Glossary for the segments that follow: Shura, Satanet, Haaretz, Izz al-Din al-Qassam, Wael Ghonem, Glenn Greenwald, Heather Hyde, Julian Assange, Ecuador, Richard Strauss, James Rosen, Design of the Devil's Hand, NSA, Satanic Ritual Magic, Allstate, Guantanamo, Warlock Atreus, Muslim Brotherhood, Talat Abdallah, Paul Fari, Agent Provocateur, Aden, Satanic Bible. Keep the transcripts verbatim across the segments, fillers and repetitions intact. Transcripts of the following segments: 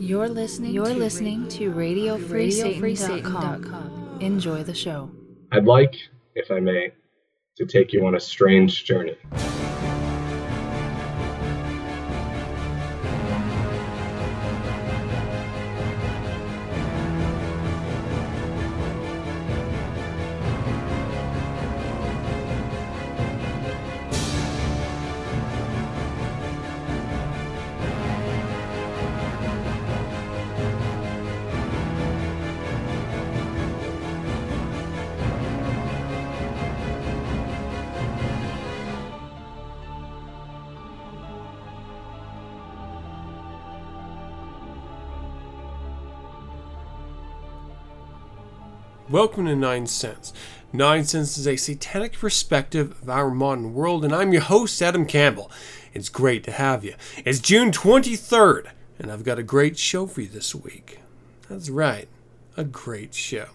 You're listening You're to, listening to radio free satan dot com. Enjoy the show. I'd like, if I may, to take you on a strange journey. Welcome to nine sense. nine sense is a satanic perspective of our modern world, and I'm your host, Adam Campbell. It's great to have you. It's June twenty-third, and I've got a great show for you this week. That's right, a great show.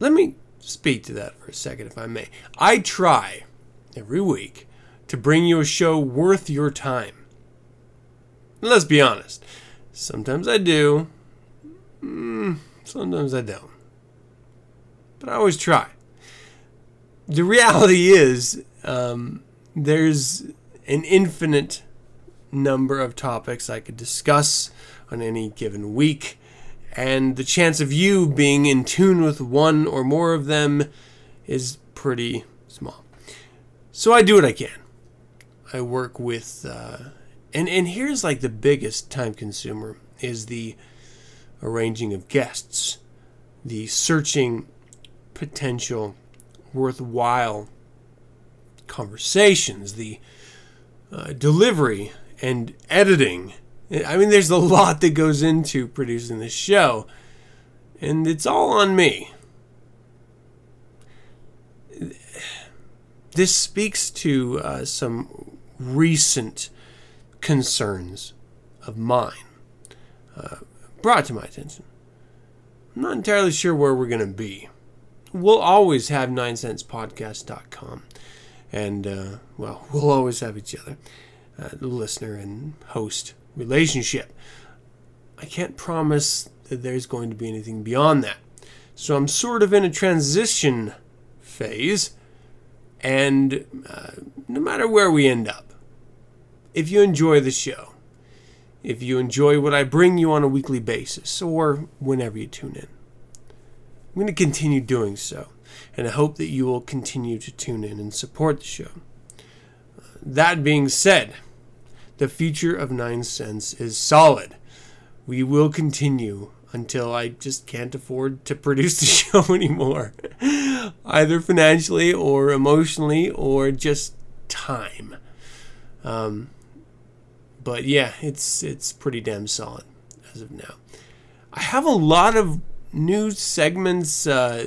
Let me speak to that for a second, if I may. I try, every week, to bring you a show worth your time. And let's be honest. Sometimes I do. Mm, sometimes I don't. But I always try. The reality is, um, there's an infinite number of topics I could discuss on any given week, and the chance of you being in tune with one or more of them is pretty small. So I do what I can. I work with, uh, and, and here's like the biggest time consumer, is the arranging of guests, the searching potential worthwhile conversations, the uh, delivery and editing. I mean, there's a lot that goes into producing this show, and it's all on me. This speaks to uh, some recent concerns of mine uh, brought to my attention. I'm not entirely sure where we're going to be. We'll always have nine sense podcast dot com, and, uh, well, we'll always have each other, uh, the listener and host relationship. I can't promise that there's going to be anything beyond that, so I'm sort of in a transition phase, and uh, no matter where we end up, if you enjoy the show, if you enjoy what I bring you on a weekly basis, or whenever you tune in, I'm going to continue doing so, and I hope that you will continue to tune in and support the show. That being said, the future of nine sense is solid. We will continue until I just can't afford to produce the show anymore, either financially or emotionally or just time. Um, but yeah, it's it's pretty damn solid as of now. I have a lot of new segments, uh,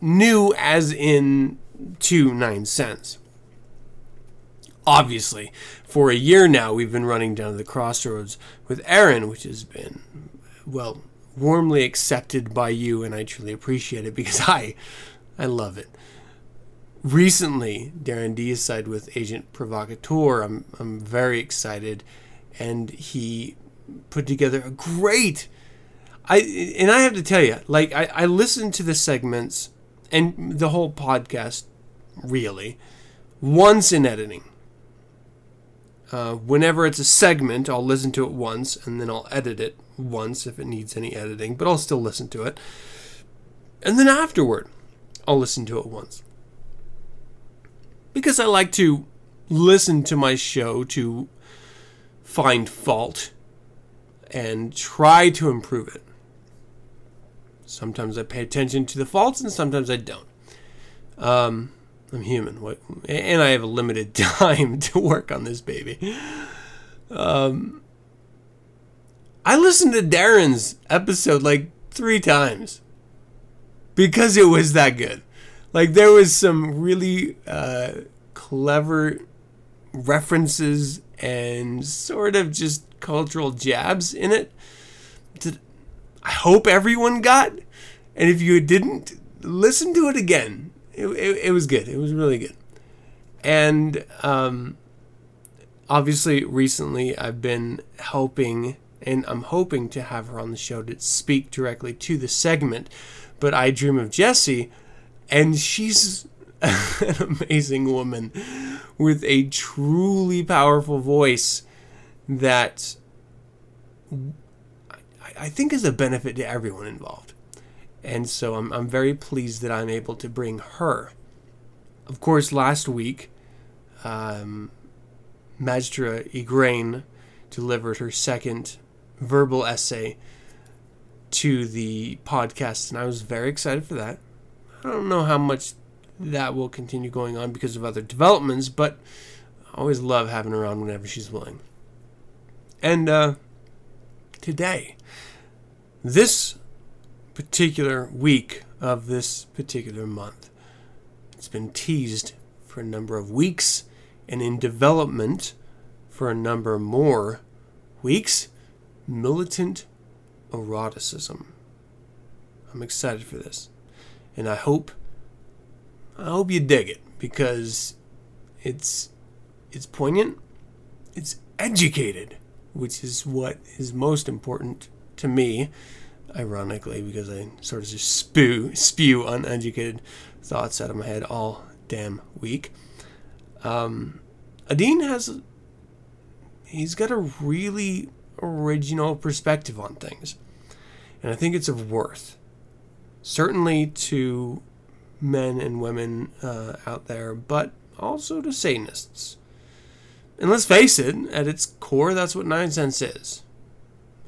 new as in to nine sense. Obviously, for a year now, we've been running down to the crossroads with Aaron, which has been, well, warmly accepted by you, and I truly appreciate it because I, I love it. Recently, Darren D's side with Agent Provocateur, I'm, I'm very excited, and he put together a great I and I have to tell you, like, I, I listened to the segments and the whole podcast, really, once in editing. Uh, whenever it's a segment, I'll listen to it once, and then I'll edit it once if it needs any editing, but I'll still listen to it. And then afterward, I'll listen to it once. Because I like to listen to my show to find fault and try to improve it. Sometimes I pay attention to the faults, and sometimes I don't. Um, I'm human, and I have a limited time to work on this baby. Um, I listened to Darren's episode like three times because it was that good. Like, there was some really uh, clever references and sort of just cultural jabs in it that I hope everyone got, and if you didn't, listen to it again. It, it, it was good. It was really good. And um, Obviously, recently I've been helping, and I'm hoping to have her on the show to speak directly to the segment, but I Dream of Jessie, and she's an amazing woman with a truly powerful voice that I think is a benefit to everyone involved. And so I'm I'm very pleased that I'm able to bring her. Of course, last week, um, Majestra Igraine delivered her second verbal essay to the podcast, and I was very excited for that. I don't know how much that will continue going on because of other developments, but I always love having her on whenever she's willing. And uh, today, this particular week of this particular month, it's been teased for a number of weeks and in development for a number more weeks, Militant Eroticism. I'm excited for this, and I hope I hope you dig it, because it's it's poignant, it's educated, which is what is most important to me, ironically, because I sort of just spew, spew uneducated thoughts out of my head all damn week. Um, Aden has, he's got a really original perspective on things, and I think it's of worth, certainly to men and women uh, out there, but also to Satanists. And let's face it, at its core, that's what nine sense is.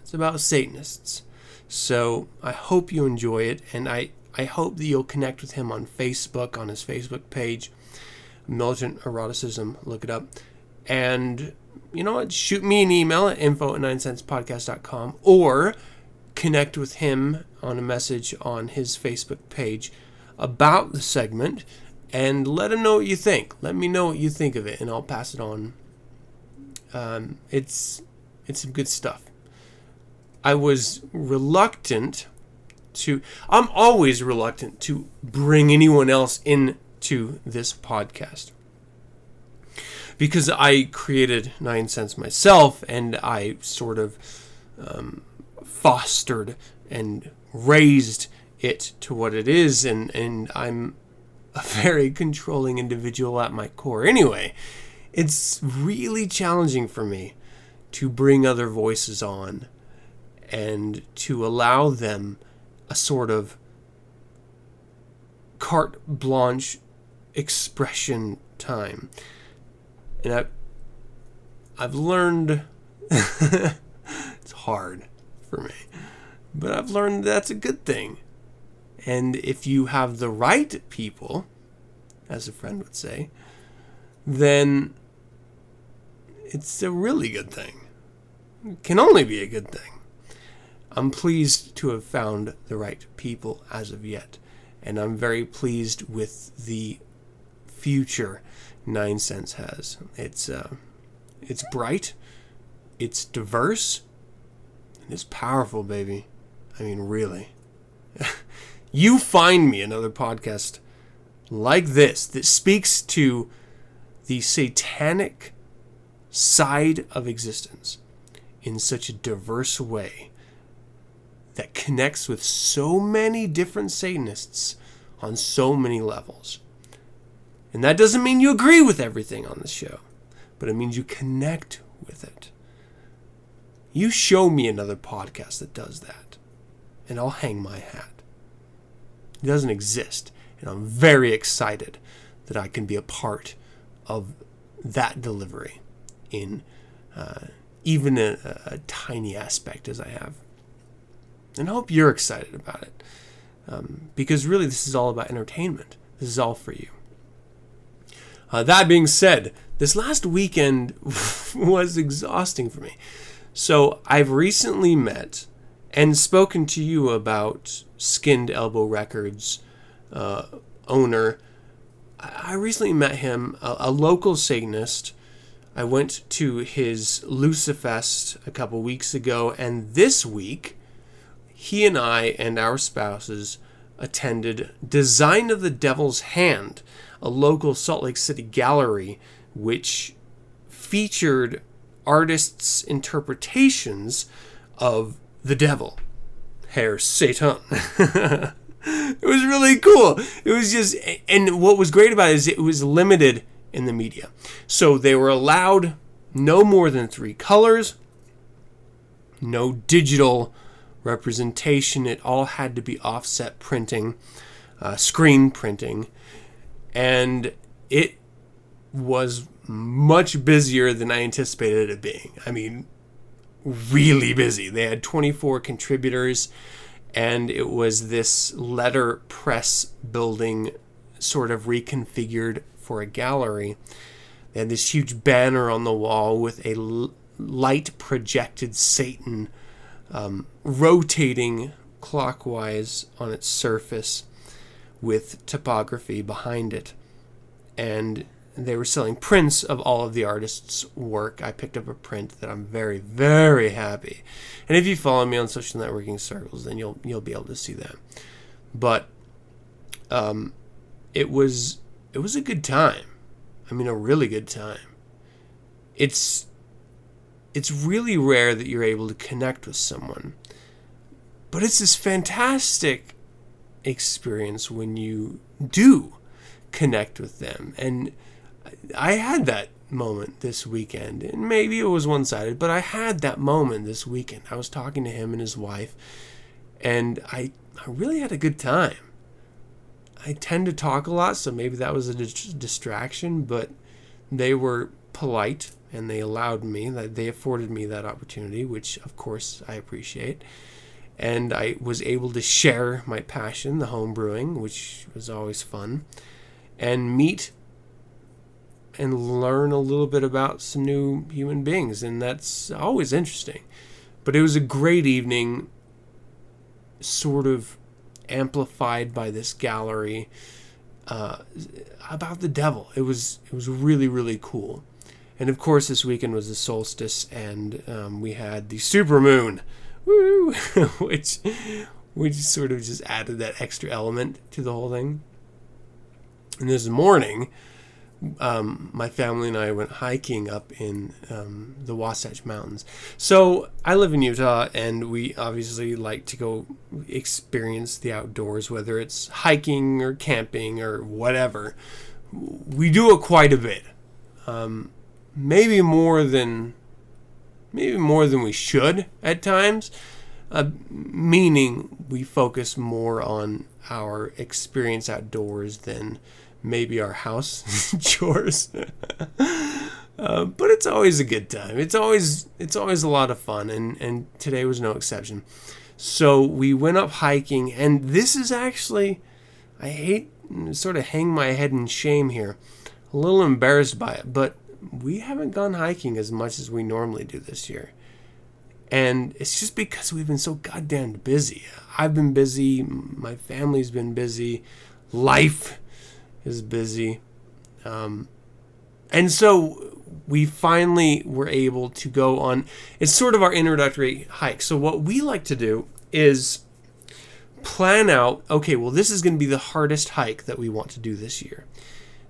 It's about Satanists. So I hope you enjoy it, and I, I hope that you'll connect with him on Facebook, on his Facebook page, Militant Eroticism, look it up. And, you know what, shoot me an email at info at nine sense podcast dot com, or connect with him on a message on his Facebook page about the segment, and let him know what you think. Let me know what you think of it, and I'll pass it on. Um, it's it's some good stuff. I was reluctant to... I'm always reluctant to bring anyone else into this podcast, because I created nine sense myself, and I sort of um, fostered and raised it to what it is, and, and I'm a very controlling individual at my core. Anyway, it's really challenging for me to bring other voices on and to allow them a sort of carte blanche expression time. And I've, I've learned, it's hard for me, but I've learned that's a good thing. And if you have the right people, as a friend would say, then it's a really good thing. It can only be a good thing. I'm pleased to have found the right people as of yet, and I'm very pleased with the future nine sense has. It's uh, it's bright, it's diverse, and it's powerful, baby. I mean, really. You find me another podcast like this that speaks to the satanic side of existence in such a diverse way that connects with so many different Satanists on so many levels. And that doesn't mean you agree with everything on the show, but it means you connect with it. You show me another podcast that does that, and I'll hang my hat. It doesn't exist, and I'm very excited that I can be a part of that delivery in uh, even a, a tiny aspect as I have. And I hope you're excited about it, um, because really this is all about entertainment. This is all for you. Uh, that being said, this last weekend was exhausting for me. So I've recently met and spoken to you about Skinned Elbow Records uh, owner. I recently met him, a, a local Satanist. I went to his Lucifest a couple weeks ago, and this week he and I and our spouses attended Design of the Devil's Hand, a local Salt Lake City gallery, which featured artists' interpretations of the devil, Herr Satan. It was really cool. It was just, and what was great about it is it was limited in the media. So they were allowed no more than three colors, no digital representation. It all had to be offset printing, uh, screen printing, and it was much busier than I anticipated it being. I mean, really busy. They had twenty-four contributors, and it was this letter press building sort of reconfigured for a gallery. They had this huge banner on the wall with a l- light projected Satan um, rotating clockwise on its surface with typography behind it. And they were selling prints of all of the artists' work. I picked up a print that I'm very, very happy. And if you follow me on social networking circles, then you'll you'll be able to see that. But um, it was it was a good time. I mean, a really good time. It's it's really rare that you're able to connect with someone, but it's this fantastic experience when you do connect with them. And I had that moment this weekend, and maybe it was one-sided, but I had that moment this weekend. I was talking to him and his wife, and I, I really had a good time. I tend to talk a lot, so maybe that was a dist- distraction, but they were polite, and they allowed me, they afforded me that opportunity, which, of course, I appreciate. And I was able to share my passion, the home brewing, which was always fun, and meet and learn a little bit about some new human beings, and that's always interesting. But it was a great evening, sort of amplified by this gallery uh, about the devil. It was it was really, really cool. And of course, this weekend was the solstice, and um, we had the supermoon, woo, which which sort of just added that extra element to the whole thing. And this morning, Um, my family and I went hiking up in um, the Wasatch Mountains. So I live in Utah, and we obviously like to go experience the outdoors, whether it's hiking or camping or whatever. We do it quite a bit, um, maybe more than maybe more than we should at times. Uh, meaning we focus more on our experience outdoors than maybe our house chores, uh, but it's always a good time. It's always it's always a lot of fun, and, and today was no exception. So we went up hiking, and this is actually, I hate sort of hang my head in shame here, a little embarrassed by it, but we haven't gone hiking as much as we normally do this year, and it's just because we've been so goddamn busy. I've been busy, my family's been busy, life is busy, um, and so we finally were able to go on, it's sort of our introductory hike. So what we like to do is plan out, okay, well, this is going to be the hardest hike that we want to do this year,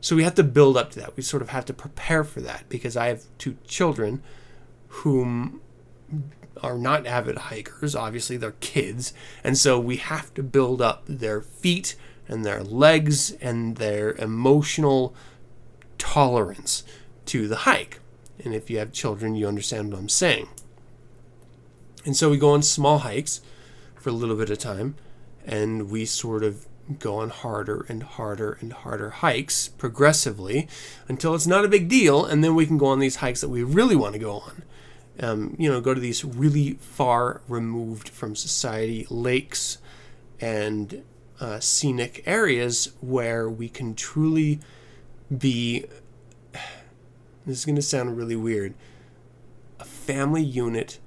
so we have to build up to that. We sort of have to prepare for that, because I have two children whom are not avid hikers. Obviously, they're kids, and so we have to build up their feet and their legs and their emotional tolerance to the hike. And if you have children, you understand what I'm saying. And so we go on small hikes for a little bit of time, and we sort of go on harder and harder and harder hikes progressively until it's not a big deal, and then we can go on these hikes that we really want to go on. Um, you know, go to these really far removed from society lakes and Uh, scenic areas where we can truly be, this is going to sound really weird, a family unit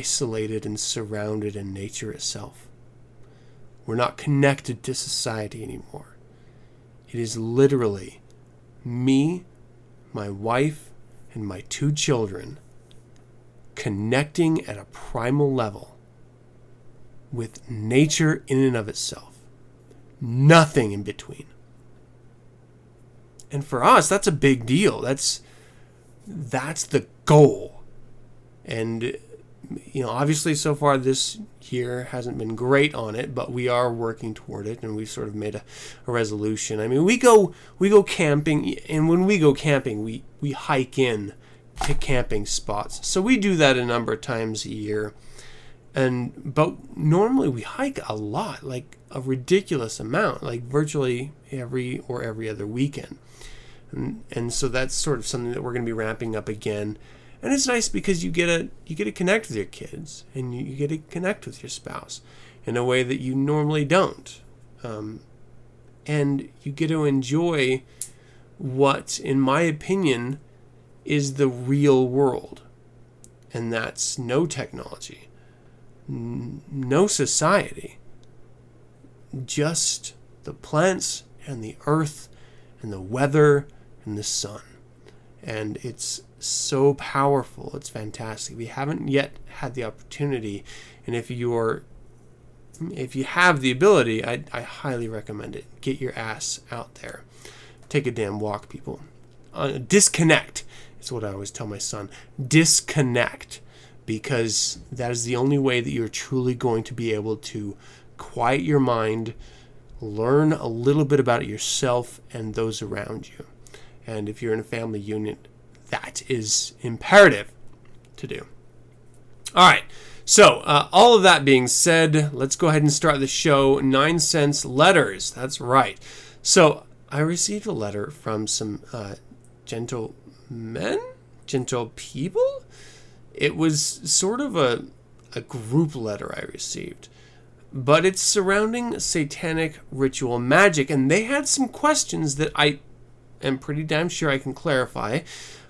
isolated and surrounded in nature itself. We're not connected to society anymore. It is literally me, my wife, and my two children connecting at a primal level with nature in and of itself. Nothing in between. And for us, that's a big deal. That's that's the goal. And, you know, obviously so far this year hasn't been great on it, but we are working toward it, and we've sort of made a, a resolution. I mean, we go we go camping, and when we go camping, we, we hike in to camping spots. So we do that a number of times a year. And but normally we hike a lot, like a ridiculous amount, like virtually every or every other weekend. And, and so that's sort of something that we're going to be ramping up again. And it's nice because you get a you get to connect with your kids, and you, you get to connect with your spouse in a way that you normally don't. Um, and you get to enjoy what, in my opinion, is the real world. And that's no technology, n- no society, just the plants and the earth and the weather and the sun. And it's so powerful. It's fantastic. We haven't yet had the opportunity, and if you're if you have the ability, I, I highly recommend it. Get your ass out there. Take a damn walk, people. Uh, disconnect. It's what I always tell my son. Disconnect, because that is the only way that you're truly going to be able to quiet your mind, learn a little bit about yourself and those around you. And if you're in a family unit, that is imperative to do. All right. So uh, all of that being said, let's go ahead and start the show. Nine Cents Letters. That's right. So I received a letter from some uh, gentlemen, gentle people. It was sort of a, a group letter I received, but it's surrounding satanic ritual magic. And they had some questions that I am pretty damn sure I can clarify,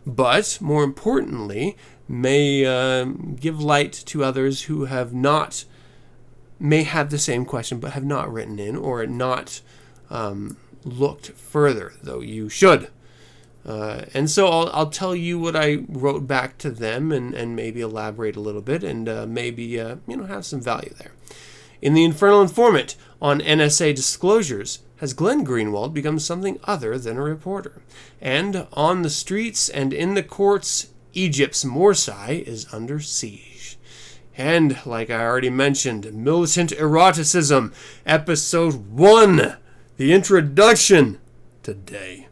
but more importantly, may uh, give light to others who have not, may have the same question, but have not written in or not um, looked further, though you should. Uh, and so I'll, I'll tell you what I wrote back to them, and, and maybe elaborate a little bit, and uh, maybe uh, you know, have some value there. In The Infernal Informant, on N S A disclosures, has Glenn Greenwald become something other than a reporter? And on the streets and in the courts, Egypt's Morsi is under siege. And, like I already mentioned, Militant Eroticism, Episode one, the introduction, today.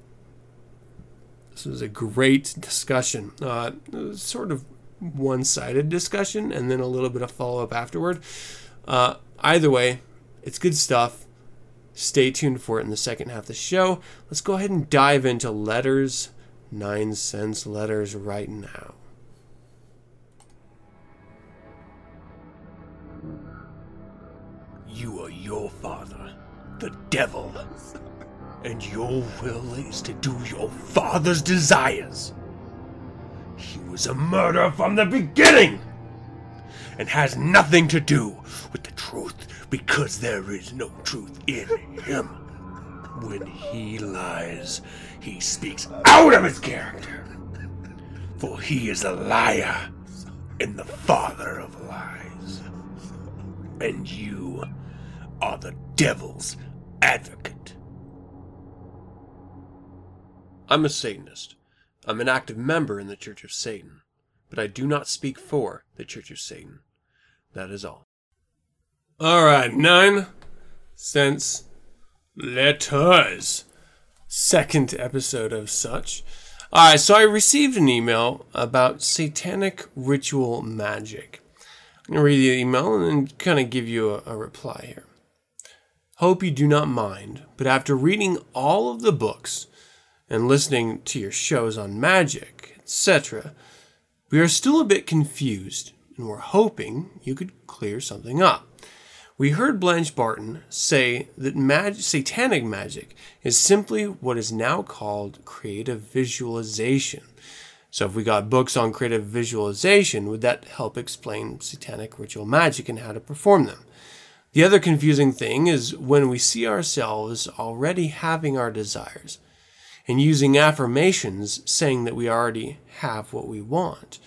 This was a great discussion. Uh, sort of one-sided discussion, and then a little bit of follow-up afterward. Uh, either way, it's good stuff. Stay tuned for it in the second half of the show. Let's go ahead and dive into letters, Nine Cents Letters, right now. You are your father, the devil. And your will is to do your father's desires. He was a murderer from the beginning, and has nothing to do with the truth, because there is no truth in him. When he lies, he speaks out of his character, for he is a liar and the father of lies. And you are the devil's advocate. I'm a Satanist. I'm an active member in the Church of Satan, but I do not speak for the Church of Satan. That is all. All right, Nine Cents Letters, second episode of such. All right, so I received an email about satanic ritual magic. I'm going to read the email and then kind of give you a, a reply here. Hope you do not mind, but after reading all of the books and listening to your shows on magic, et cetera, we are still a bit confused, and we're hoping you could clear something up. We heard Blanche Barton say that mag- satanic magic is simply what is now called creative visualization. So if we got books on creative visualization, would that help explain satanic ritual magic and how to perform them? The other confusing thing is when we see ourselves already having our desires, and using affirmations saying that we already have what we want.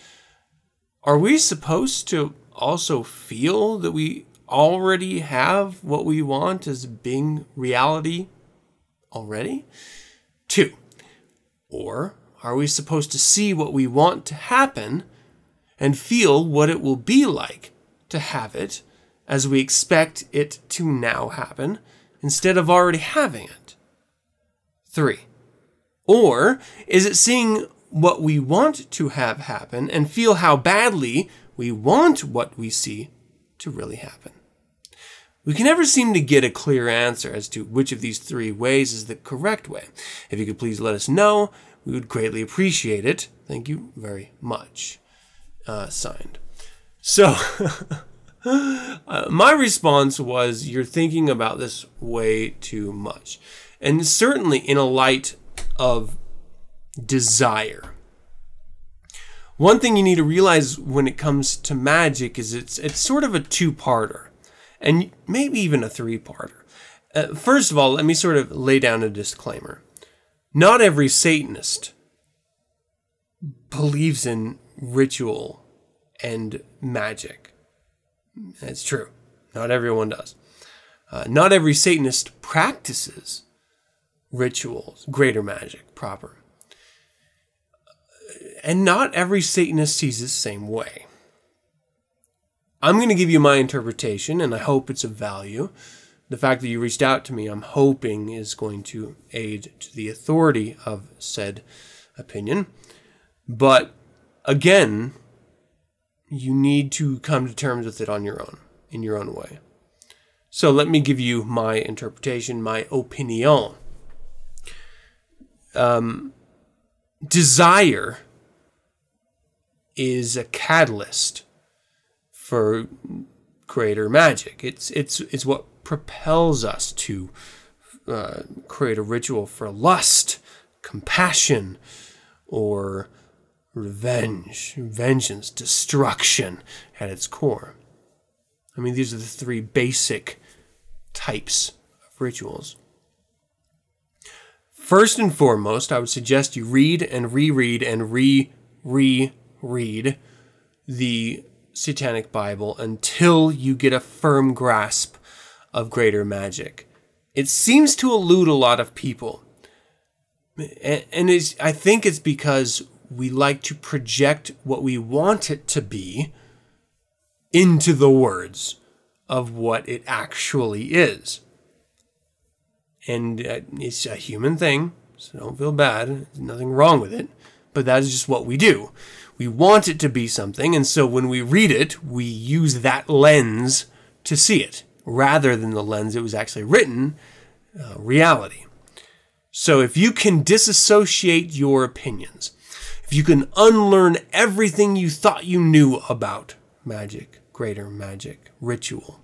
Are we supposed to also feel that we already have what we want as being reality already? Two, or are we supposed to see what we want to happen and feel what it will be like to have it as we expect it to now happen instead of already having it? Three. Or is it seeing what we want to have happen and feel how badly we want what we see to really happen? We can never seem to get a clear answer as to which of these three ways is the correct way. If you could please let us know, we would greatly appreciate it. Thank you very much. Uh, signed. So, uh, my response was, you're thinking about this way too much. And certainly in a light of desire. One thing you need to realize when it comes to magic is it's it's sort of a two-parter. And maybe even a three-parter. Uh, first of all, let me sort of lay down a disclaimer. Not every Satanist believes in ritual and magic. That's true. Not everyone does. Uh, not every Satanist practices rituals, greater magic, proper. And not every Satanist sees it the same way. I'm going to give you my interpretation, and I hope it's of value. The fact that you reached out to me, I'm hoping, is going to aid to the authority of said opinion. But, again, you need to come to terms with it on your own, in your own way. So let me give you my interpretation, my opinion. Um, desire is a catalyst for greater magic. It's it's it's what propels us to uh, create a ritual for lust, compassion, or revenge, vengeance, destruction at its core. I mean, these are the three basic types of rituals. First and foremost, I would suggest you read and reread and re-re-read the Satanic Bible until you get a firm grasp of greater magic. It seems to elude a lot of people. And it's, I think it's because we like to project what we want it to be into the words of what it actually is. And it's a human thing, so don't feel bad. There's nothing wrong with it, but that is just what we do. We want it to be something, and so when we read it, we use that lens to see it, rather than the lens it was actually written, uh, reality. So if you can disassociate your opinions, if you can unlearn everything you thought you knew about magic, greater magic, ritual,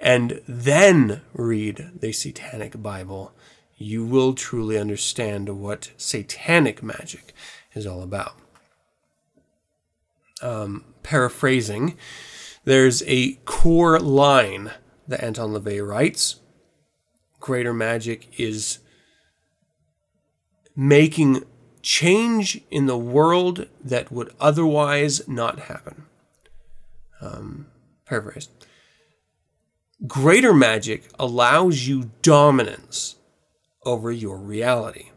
and then read the Satanic Bible, you will truly understand what satanic magic is all about. Um, paraphrasing, there's a core line that Anton LaVey writes. Greater magic is making change in the world that would otherwise not happen. Um, paraphrase. Greater magic allows you dominance over your reality.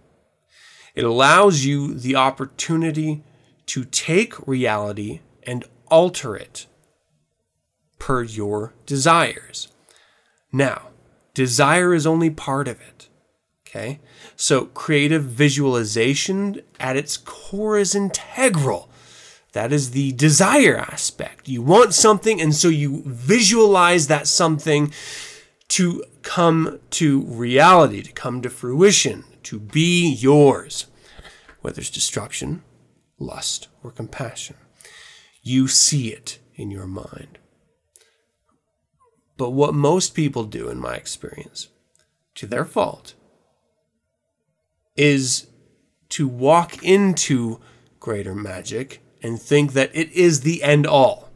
It allows you the opportunity to take reality and alter it per your desires. Now, desire is only part of it, okay? So creative visualization at its core is integral. That is the desire aspect. You want something, and so you visualize that something to come to reality, to come to fruition, to be yours, whether it's destruction, lust, or compassion. You see it in your mind. But what most people do, in my experience, to their fault, is to walk into greater magic and think that it is the end all.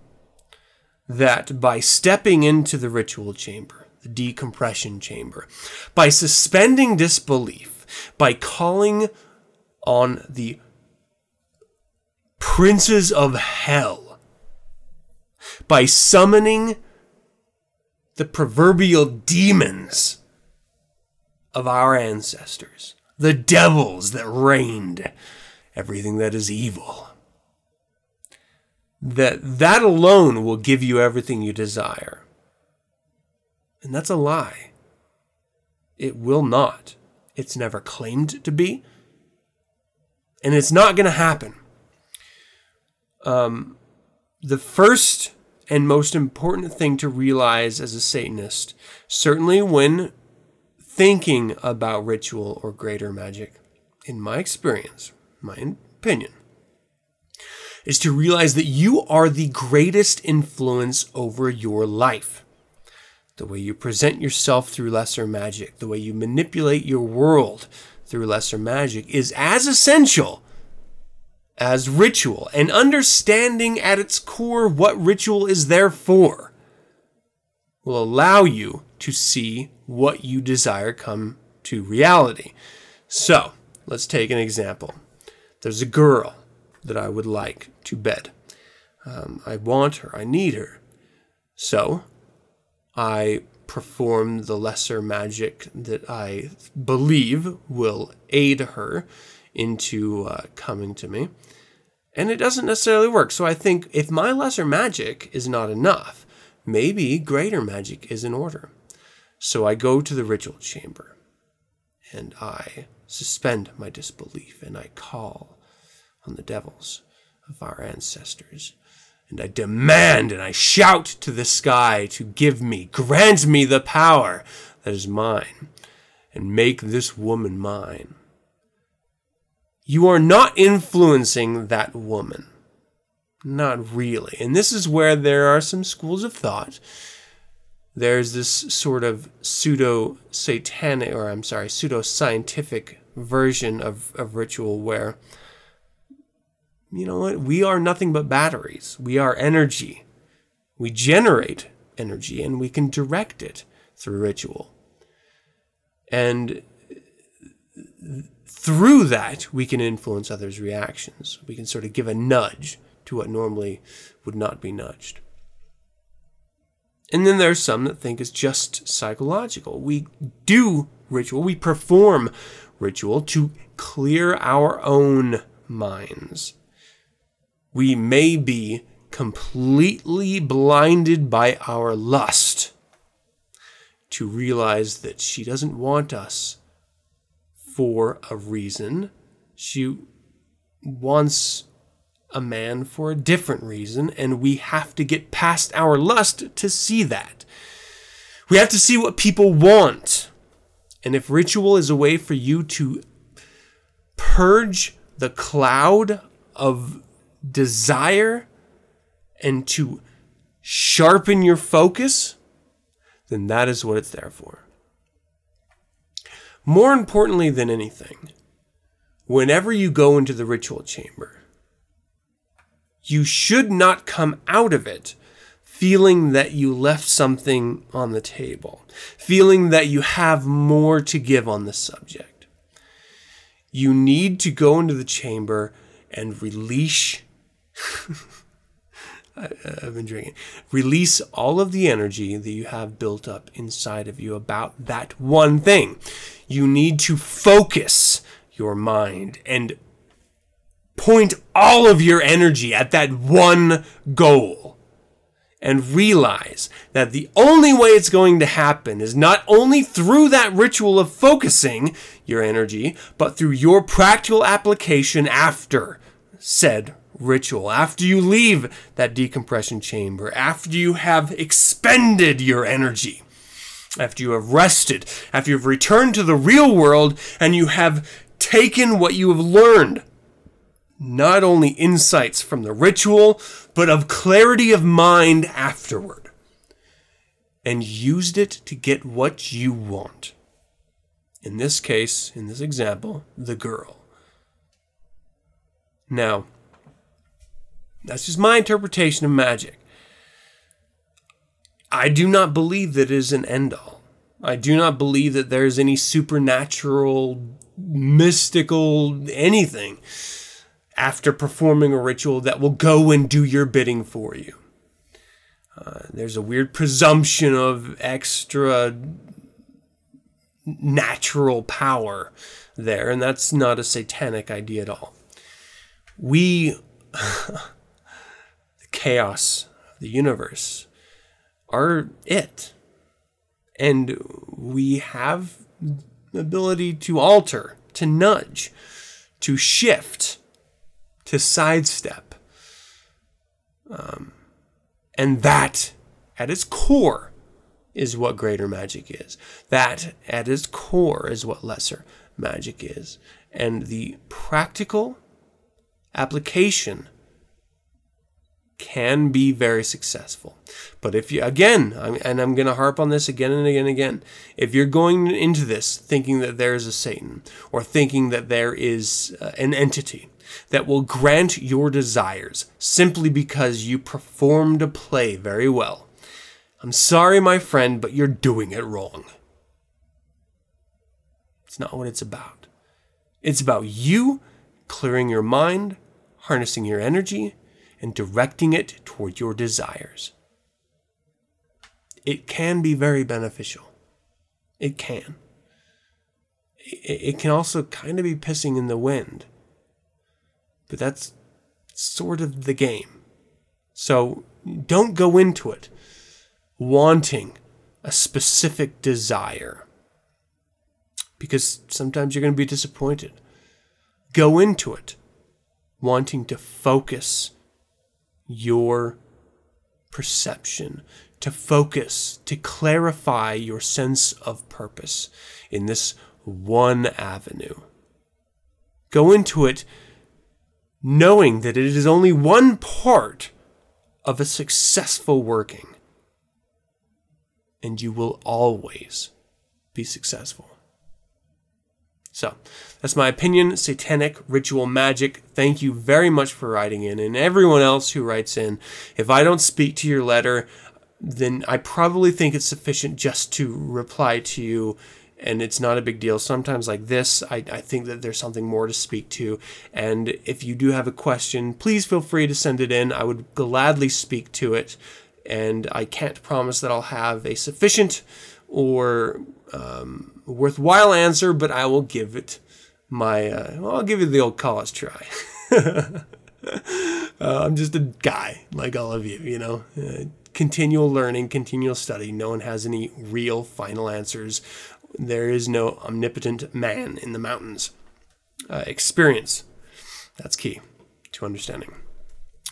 That by stepping into the ritual chamber, the decompression chamber, by suspending disbelief, by calling on the princes of hell, by summoning the proverbial demons of our ancestors, the devils that reigned everything that is evil. That that alone will give you everything you desire. And that's a lie. It will not. It's never claimed to be. And it's not going to happen. Um, the first and most important thing to realize as a Satanist, certainly when thinking about ritual or greater magic, in my experience, my opinion, is to realize that you are the greatest influence over your life. The way you present yourself through lesser magic, the way you manipulate your world through lesser magic is as essential as ritual, and understanding at its core what ritual is there for will allow you to see what you desire come to reality. So, let's take an example. There's a girl that I would like to bed. Um, I want her. I need her. So, I perform the lesser magic that I believe will aid her into uh, coming to me. And it doesn't necessarily work. So I think if my lesser magic is not enough, maybe greater magic is in order. So I go to the ritual chamber and I suspend my disbelief and I call on the devils of our ancestors. And I demand and I shout to the sky to give me, grant me the power that is mine and make this woman mine. You are not influencing that woman. Not really. And this is where there are some schools of thought. There's this sort of pseudo-satanic, or I'm sorry, pseudo-scientific version of, of ritual where, you know what, we are nothing but batteries. We are energy. We generate energy and we can direct it through ritual. And through that, we can influence others' reactions. We can sort of give a nudge to what normally would not be nudged. And then there are some that think it's just psychological. We do ritual, we perform ritual to clear our own minds. We may be completely blinded by our lust to realize that she doesn't want us for a reason. She wants a man for a different reason, and we have to get past our lust to see that. We have to see what people want. And if ritual is a way for you to purge the cloud of desire and to sharpen your focus, then that is what it's there for. More importantly than anything, whenever you go into the ritual chamber, you should not come out of it feeling that you left something on the table, feeling that you have more to give on the subject. You need to go into the chamber and release, I, I've been drinking, release all of the energy that you have built up inside of you about that one thing. You need to focus your mind and point all of your energy at that one goal and realize that the only way it's going to happen is not only through that ritual of focusing your energy, but through your practical application after said ritual, after you leave that decompression chamber, after you have expended your energy, after you have rested, after you've returned to the real world and you have taken what you have learned, not only insights from the ritual, but of clarity of mind afterward, and used it to get what you want. In this case, in this example, the girl. Now, that's just my interpretation of magic. I do not believe that it is an end-all. I do not believe that there is any supernatural, mystical, anything after performing a ritual that will go and do your bidding for you. Uh, there's a weird presumption of extra natural power there, and that's not a satanic idea at all. We, the chaos of the universe, are it. And we have the ability to alter, to nudge, to shift, to sidestep. Um, and that, at its core, is what greater magic is. That, at its core, is what lesser magic is. And the practical application can be very successful. But if you, again, I'm, and I'm going to harp on this again and again and again, if you're going into this thinking that there is a Satan, or thinking that there is uh, an entity that will grant your desires simply because you performed a play very well, I'm sorry, my friend, but you're doing it wrong. It's not what it's about. It's about you clearing your mind, harnessing your energy, and directing it toward your desires. It can be very beneficial. It can. It can also kind of be pissing in the wind. But that's sort of the game. So don't go into it wanting a specific desire, because sometimes you're going to be disappointed. Go into it wanting to focus your perception, to focus, to clarify your sense of purpose in this one avenue. Go into it knowing that it is only one part of a successful working, and you will always be successful. So, that's my opinion. Satanic Ritual Magic. Thank you very much for writing in. And everyone else who writes in, if I don't speak to your letter, then I probably think it's sufficient just to reply to you. And it's not a big deal. Sometimes like this, I, I think that there's something more to speak to. And if you do have a question, please feel free to send it in. I would gladly speak to it. And I can't promise that I'll have a sufficient or um, worthwhile answer, but I will give it my, uh, well, I'll give you the old college try. uh, I'm just a guy like all of you, you know, uh, continual learning, continual study. No one has any real final answers. There is no omnipotent man in the mountains. Uh, experience, that's key to understanding.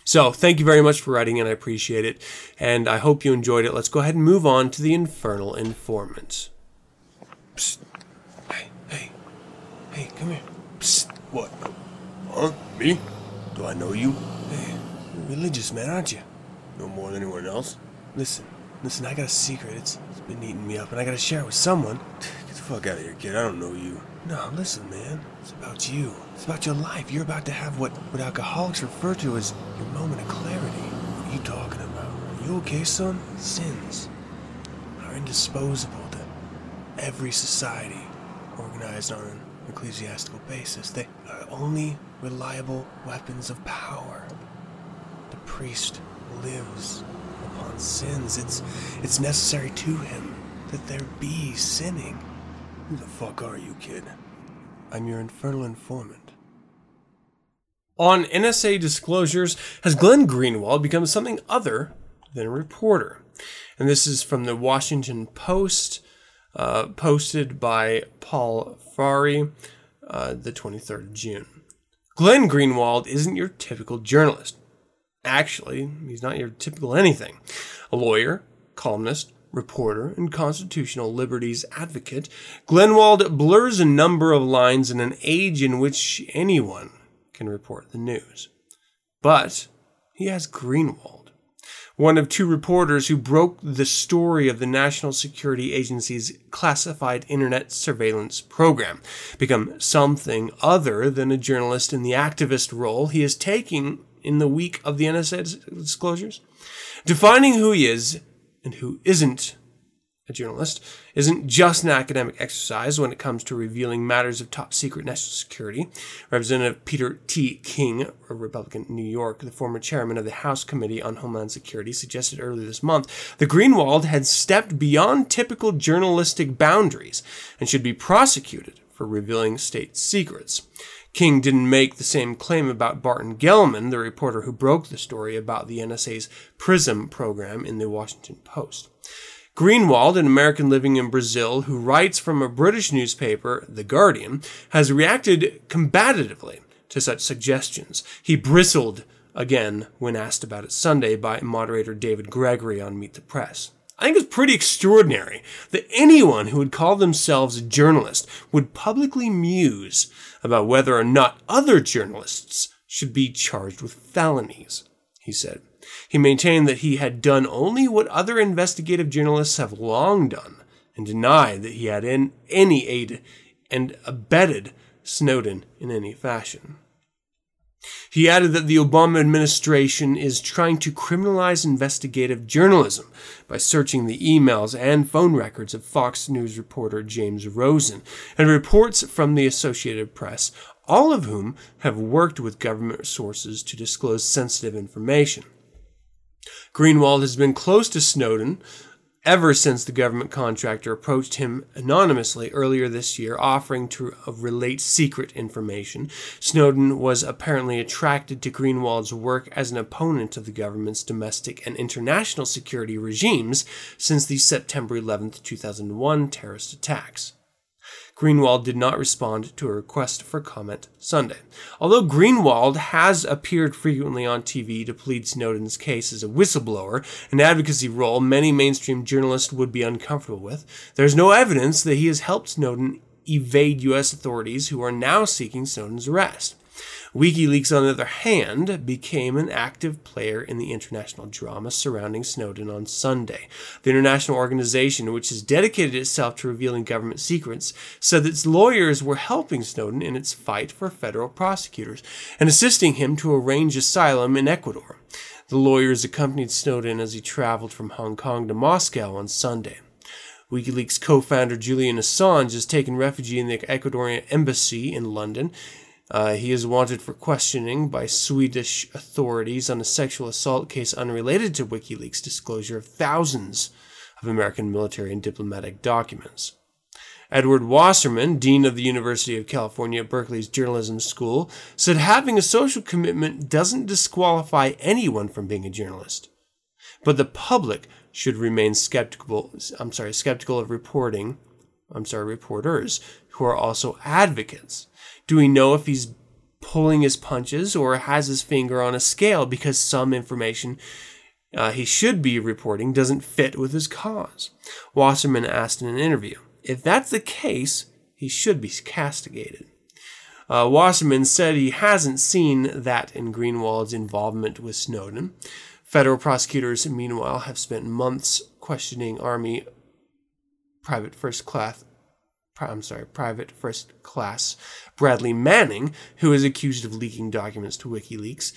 So, thank you very much for writing in. I appreciate it, and I hope you enjoyed it. Let's go ahead and move on to the Infernal Informant. Psst. Hey, hey, hey, come here. Psst. What? Huh? Me? Do I know you? Hey, you're religious, man, aren't you? No more than anyone else. Listen, listen, I got a secret. It's, it's been eating me up, and I got to share it with someone. Get the fuck out of here, kid. I don't know you. No, listen, man. It's about you. It's about your life. You're about to have what, what alcoholics refer to as your moment of clarity. What are you talking about? Are you okay, son? Sins are indisposable to every society organized on an ecclesiastical basis. They are only reliable weapons of power. The priest lives upon sins. It's, it's necessary to him that there be sinning. Who the fuck are you, kid? I'm your infernal informant. On N S A disclosures, has Glenn Greenwald become something other than a reporter? And this is from the Washington Post, uh, posted by Paul Fari, uh, the twenty-third of June. Glenn Greenwald isn't your typical journalist. Actually, he's not your typical anything. A lawyer, columnist, reporter, and constitutional liberties advocate, Greenwald blurs a number of lines in an age in which anyone can report the news. But he has Greenwald, one of two reporters who broke the story of the National Security Agency's classified internet surveillance program, become something other than a journalist in the activist role he is taking in the week of the N S A disclosures. Defining who he is and who isn't a journalist isn't just an academic exercise when it comes to revealing matters of top secret national security. Representative Peter T. King, a Republican in New York, the former chairman of the House Committee on Homeland Security, suggested earlier this month that Greenwald had stepped beyond typical journalistic boundaries and should be prosecuted for revealing state secrets. King didn't make the same claim about Barton Gellman, the reporter who broke the story about the N S A's PRISM program in the Washington Post. Greenwald, an American living in Brazil who writes from a British newspaper, The Guardian, has reacted combatively to such suggestions. He bristled again when asked about it Sunday by moderator David Gregory on Meet the Press. I think it's pretty extraordinary that anyone who would call themselves a journalist would publicly muse about whether or not other journalists should be charged with felonies, he said. He maintained that he had done only what other investigative journalists have long done and denied that he had in any aid and abetted Snowden in any fashion. He added that the Obama administration is trying to criminalize investigative journalism by searching the emails and phone records of Fox News reporter James Rosen and reports from the Associated Press, all of whom have worked with government sources to disclose sensitive information. Greenwald has been close to Snowden ever since the government contractor approached him anonymously earlier this year, offering to relate secret information. Snowden was apparently attracted to Greenwald's work as an opponent of the government's domestic and international security regimes since the September eleventh, two thousand one terrorist attacks. Greenwald did not respond to a request for comment Sunday. Although Greenwald has appeared frequently on T V to plead Snowden's case as a whistleblower, an advocacy role many mainstream journalists would be uncomfortable with, there's no evidence that he has helped Snowden evade U S authorities who are now seeking Snowden's arrest. WikiLeaks, on the other hand, became an active player in the international drama surrounding Snowden on Sunday. The international organization, which has dedicated itself to revealing government secrets, said its lawyers were helping Snowden in its fight for federal prosecutors and assisting him to arrange asylum in Ecuador. The lawyers accompanied Snowden as he traveled from Hong Kong to Moscow on Sunday. WikiLeaks co-founder Julian Assange has taken refuge in the Ecuadorian embassy in London. Uh, he is wanted for questioning by Swedish authorities on a sexual assault case unrelated to WikiLeaks' disclosure of thousands of American military and diplomatic documents. Edward Wasserman, dean of the University of California at Berkeley's Journalism School, said having a social commitment doesn't disqualify anyone from being a journalist, but the public should remain skeptical, I'm sorry, skeptical of reporting, I'm sorry, reporters who are also advocates. Do we know if he's pulling his punches or has his finger on a scale because some information uh, he should be reporting doesn't fit with his cause? Wasserman asked in an interview. If that's the case, he should be castigated. Uh, Wasserman said he hasn't seen that in Greenwald's involvement with Snowden. Federal prosecutors, meanwhile, have spent months questioning Army Private First Class I'm sorry, Private First Class Bradley Manning, who is accused of leaking documents to WikiLeaks,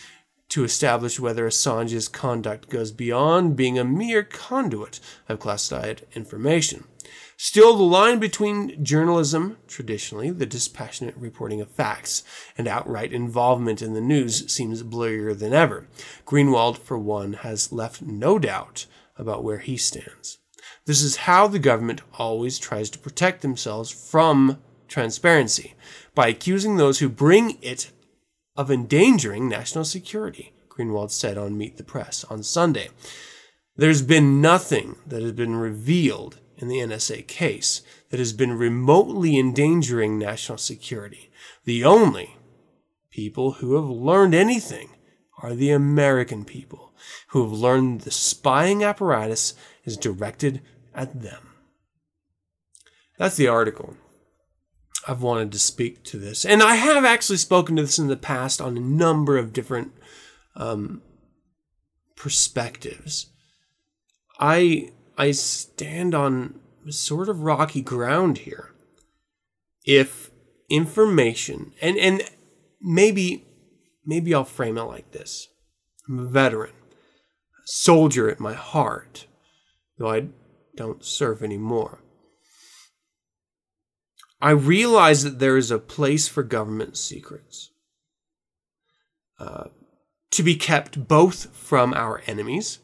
to establish whether Assange's conduct goes beyond being a mere conduit of classified information. Still, the line between journalism, traditionally the dispassionate reporting of facts, and outright involvement in the news seems blurrier than ever. Greenwald, for one, has left no doubt about where he stands. This is how the government always tries to protect themselves from transparency, by accusing those who bring it of endangering national security, Greenwald said on Meet the Press on Sunday. There's been nothing that has been revealed in the N S A case that has been remotely endangering national security. The only people who have learned anything are the American people, who have learned the spying apparatus is directed at them. That's the article. I've wanted to speak to this, and I have actually spoken to this in the past on a number of different um, perspectives. I I stand on sort of rocky ground here. If information, and and maybe maybe I'll frame it like this. I'm a veteran, a soldier at my heart, though I don't serve anymore. I realize that there is a place for government secrets uh, to be kept both from our enemies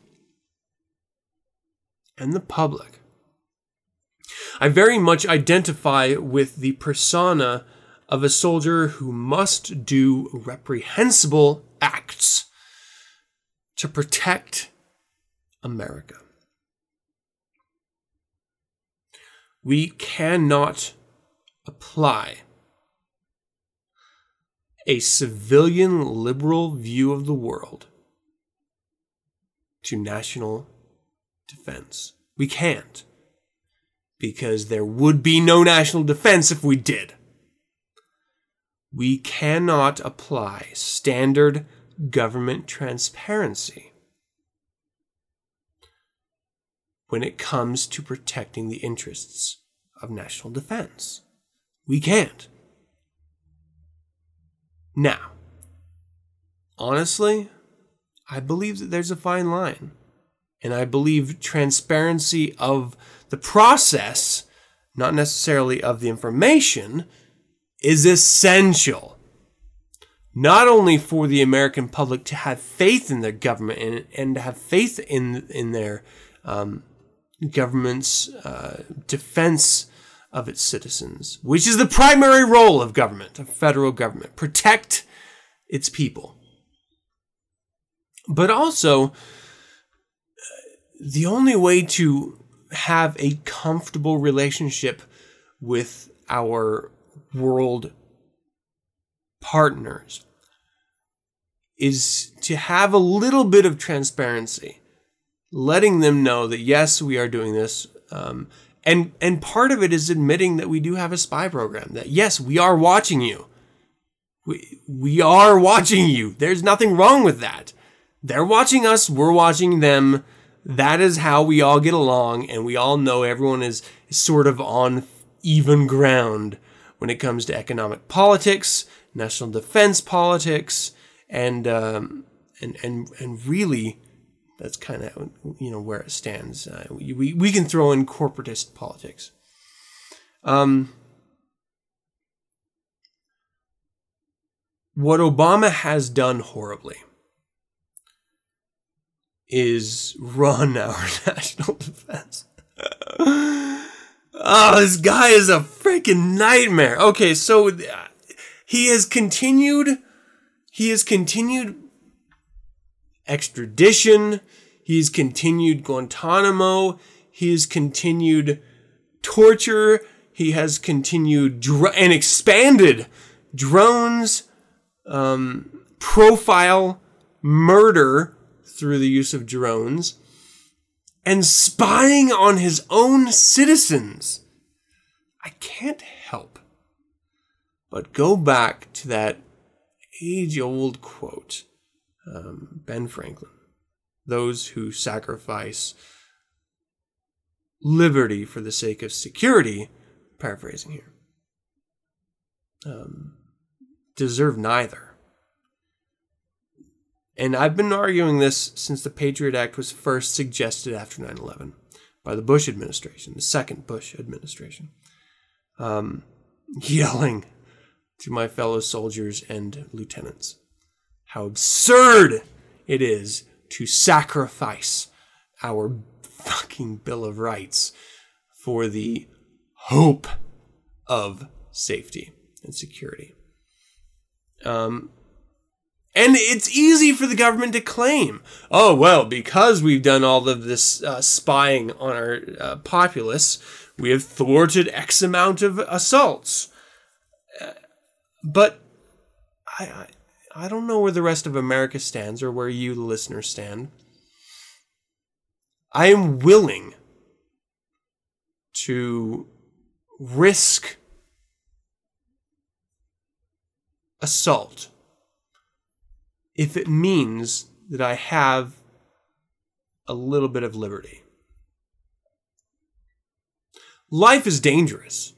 and the public. I very much identify with the persona of a soldier who must do reprehensible acts to protect America. We cannot apply a civilian liberal view of the world to national defense. We can't, because there would be no national defense if we did. We cannot apply standard government transparency when it comes to protecting the interests of national defense. We can't. Now, honestly, I believe that there's a fine line, and I believe transparency of the process, not necessarily of the information, is essential, not only for the American public to have faith in their government and, and to have faith in, in their um, government's uh, defense of its citizens, which is the primary role of government, of federal government, protect its people. But also, the only way to have a comfortable relationship with our world partners is to have a little bit of transparency, letting them know that, yes, we are doing this, um, And and part of it is admitting that we do have a spy program. That, yes, we are watching you. We, we are watching you. There's nothing wrong with that. They're watching us. We're watching them. That is how we all get along. And we all know everyone is sort of on even ground when it comes to economic politics, national defense politics, and um, and, and, and really... That's kind of, you know, where it stands. Uh, we we can throw in corporatist politics. Um, what Obama has done horribly is run our national defense. Oh, this guy is a freaking nightmare. Okay, so he has continued. He has continued. Extradition, he's continued Guantanamo, he's continued torture, he has continued dr- and expanded drones, um, profile murder through the use of drones, and spying on his own citizens. I can't help but go back to that age-old quote. Um, Ben Franklin, those who sacrifice liberty for the sake of security, paraphrasing here, um, deserve neither. And I've been arguing this since the Patriot Act was first suggested after nine eleven by the Bush administration, the second Bush administration, um, yelling to my fellow soldiers and lieutenants how absurd it is to sacrifice our fucking Bill of Rights for the hope of safety and security. Um, and it's easy for the government to claim, oh, well, because we've done all of this uh, spying on our uh, populace, we have thwarted X amount of assaults. Uh, but I... I I don't know where the rest of America stands or where you, the listeners, stand. I am willing to risk assault if it means that I have a little bit of liberty. Life is dangerous.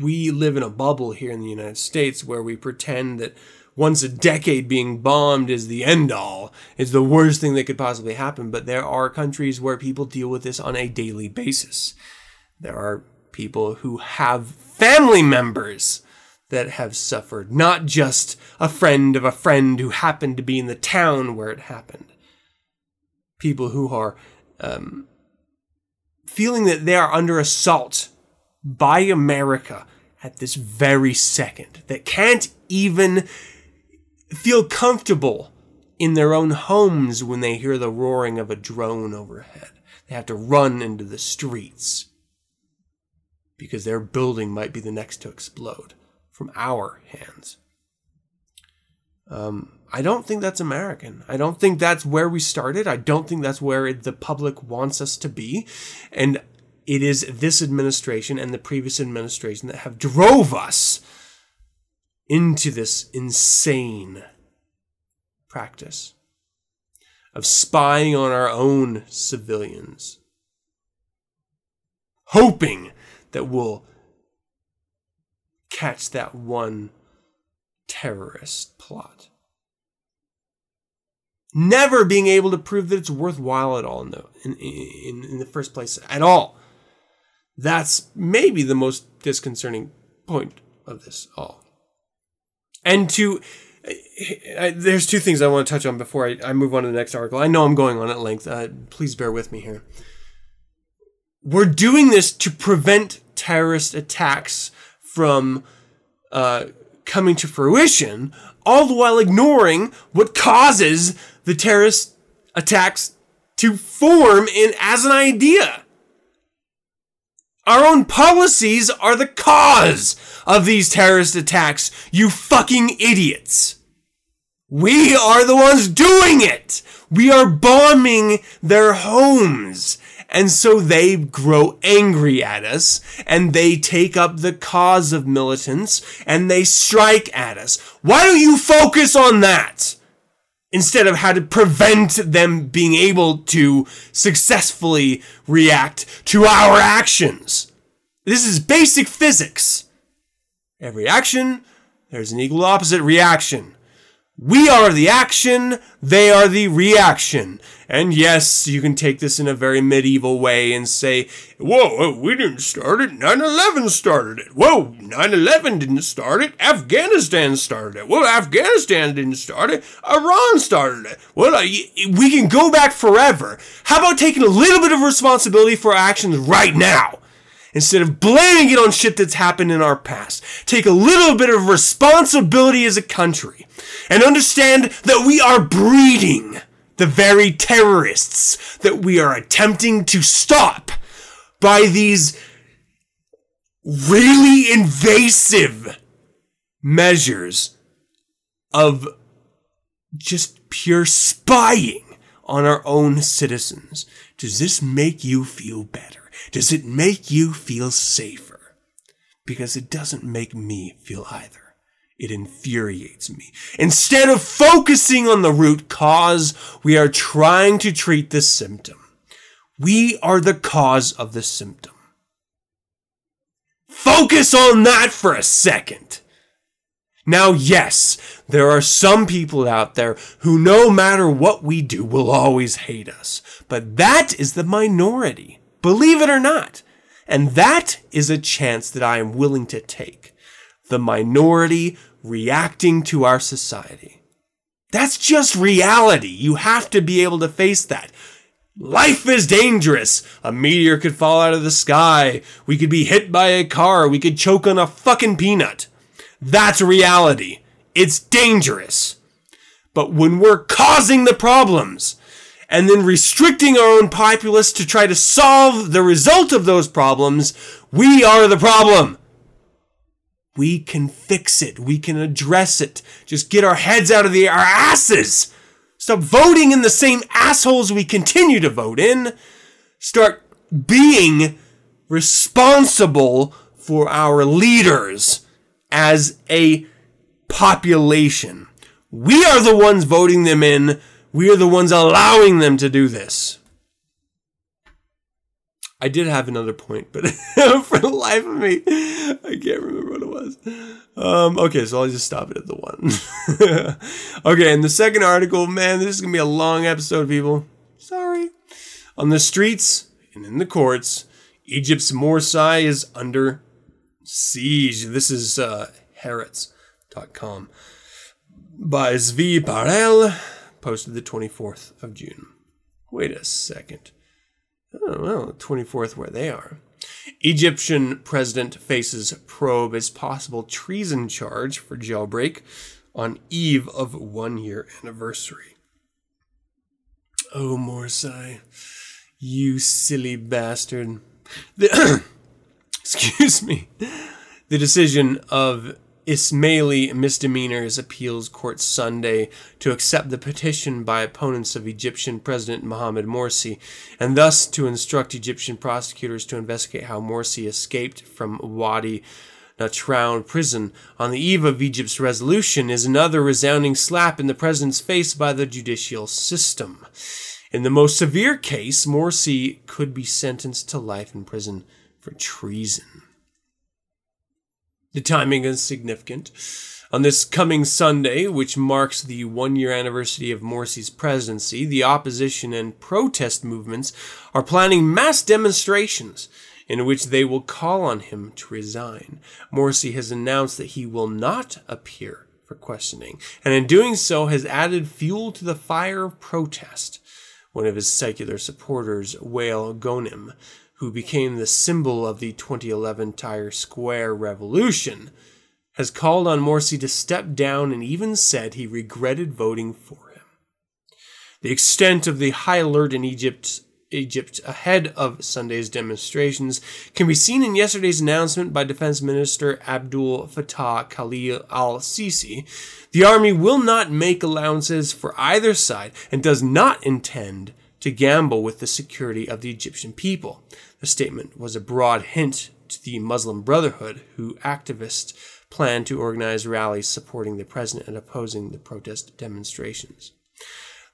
We live in a bubble here in the United States where we pretend that once a decade being bombed is the end-all. It's the worst thing that could possibly happen. But there are countries where people deal with this on a daily basis. There are people who have family members that have suffered, not just a friend of a friend who happened to be in the town where it happened. People who are um, feeling that they are under assault by America at this very second, that can't even feel comfortable in their own homes when they hear the roaring of a drone overhead. They have to run into the streets because their building might be the next to explode from our hands. Um, I don't think that's American. I don't think that's where we started. I don't think that's where it, the public wants us to be. And it is this administration and the previous administration that have drove us into this insane practice of spying on our own civilians, hoping that we'll catch that one terrorist plot. Never being able to prove that it's worthwhile at all in the, in, in, in the first place at all. That's maybe the most disconcerting point of this all. And to, I, there's two things I want to touch on before I, I move on to the next article. I know I'm going on at length. Uh, please bear with me here. We're doing this to prevent terrorist attacks from uh, coming to fruition, all the while ignoring what causes the terrorist attacks to form in as an idea. Our own policies are the cause of these terrorist attacks, you fucking idiots. We are the ones doing it. We are bombing their homes. And so they grow angry at us, and they take up the cause of militants, and they strike at us. Why don't you focus on that instead of how to prevent them being able to successfully react to our actions? This is basic physics. Every action, there's an equal opposite reaction. We are the action, they are the reaction. And yes, you can take this in a very medieval way and say, whoa, we didn't start it, nine eleven started it. Whoa, nine eleven didn't start it, Afghanistan started it. Well, Afghanistan didn't start it, Iran started it. Well, we can go back forever. How about taking a little bit of responsibility for our actions right now? Instead of blaming it on shit that's happened in our past, take a little bit of responsibility as a country and understand that we are breeding the very terrorists that we are attempting to stop by these really invasive measures of just pure spying on our own citizens. Does this make you feel better? Does it make you feel safer? Because it doesn't make me feel either. It infuriates me. Instead of focusing on the root cause, we are trying to treat the symptom. We are the cause of the symptom. Focus on that for a second. Now, yes, there are some people out there who no matter what we do will always hate us. But that is the minority. Believe it or not. And that is a chance that I am willing to take. The minority reacting to our society. That's just reality. You have to be able to face that. Life is dangerous. A meteor could fall out of the sky. We could be hit by a car. We could choke on a fucking peanut. That's reality. It's dangerous. But when we're causing the problems, and then restricting our own populace to try to solve the result of those problems, we are the problem. We can fix it. We can address it. Just get our heads out of the, our asses. Stop voting in the same assholes we continue to vote in. Start being responsible for our leaders as a population. We are the ones voting them in. We are the ones allowing them to do this. I did have another point, but for the life of me, I can't remember what it was. Um, okay, so I'll just stop it at the one. Okay, and the second article, man, this is going to be a long episode, people. Sorry. On the streets and in the courts, Egypt's Morsi is under siege. This is uh, Haaretz dot com. By Zvi Parel. Posted the twenty-fourth of June. Wait a second. Oh, well, the twenty-fourth where they are. Egyptian president faces probe as possible treason charge for jailbreak on eve of one-year anniversary. Oh, Morsi, you silly bastard. The, excuse me. The decision of Ismaili Misdemeanors Appeals Court Sunday to accept the petition by opponents of Egyptian President Mohamed Morsi, and thus to instruct Egyptian prosecutors to investigate how Morsi escaped from Wadi Natraoun prison on the eve of Egypt's resolution is another resounding slap in the president's face by the judicial system. In the most severe case, Morsi could be sentenced to life in prison for treason. The timing is significant. On this coming Sunday, which marks the one-year anniversary of Morsi's presidency, the opposition and protest movements are planning mass demonstrations in which they will call on him to resign. Morsi has announced that he will not appear for questioning, and in doing so has added fuel to the fire of protest. One of his secular supporters, Wael Ghonem, who became the symbol of the twenty eleven Tahrir Square revolution, has called on Morsi to step down and even said he regretted voting for him. The extent of the high alert in Egypt, Egypt ahead of Sunday's demonstrations can be seen in yesterday's announcement by Defense Minister Abdel Fattah Khalil al-Sisi. The army will not make allowances for either side and does not intend to gamble with the security of the Egyptian people. The statement was a broad hint to the Muslim Brotherhood, who activists plan to organize rallies supporting the president and opposing the protest demonstrations.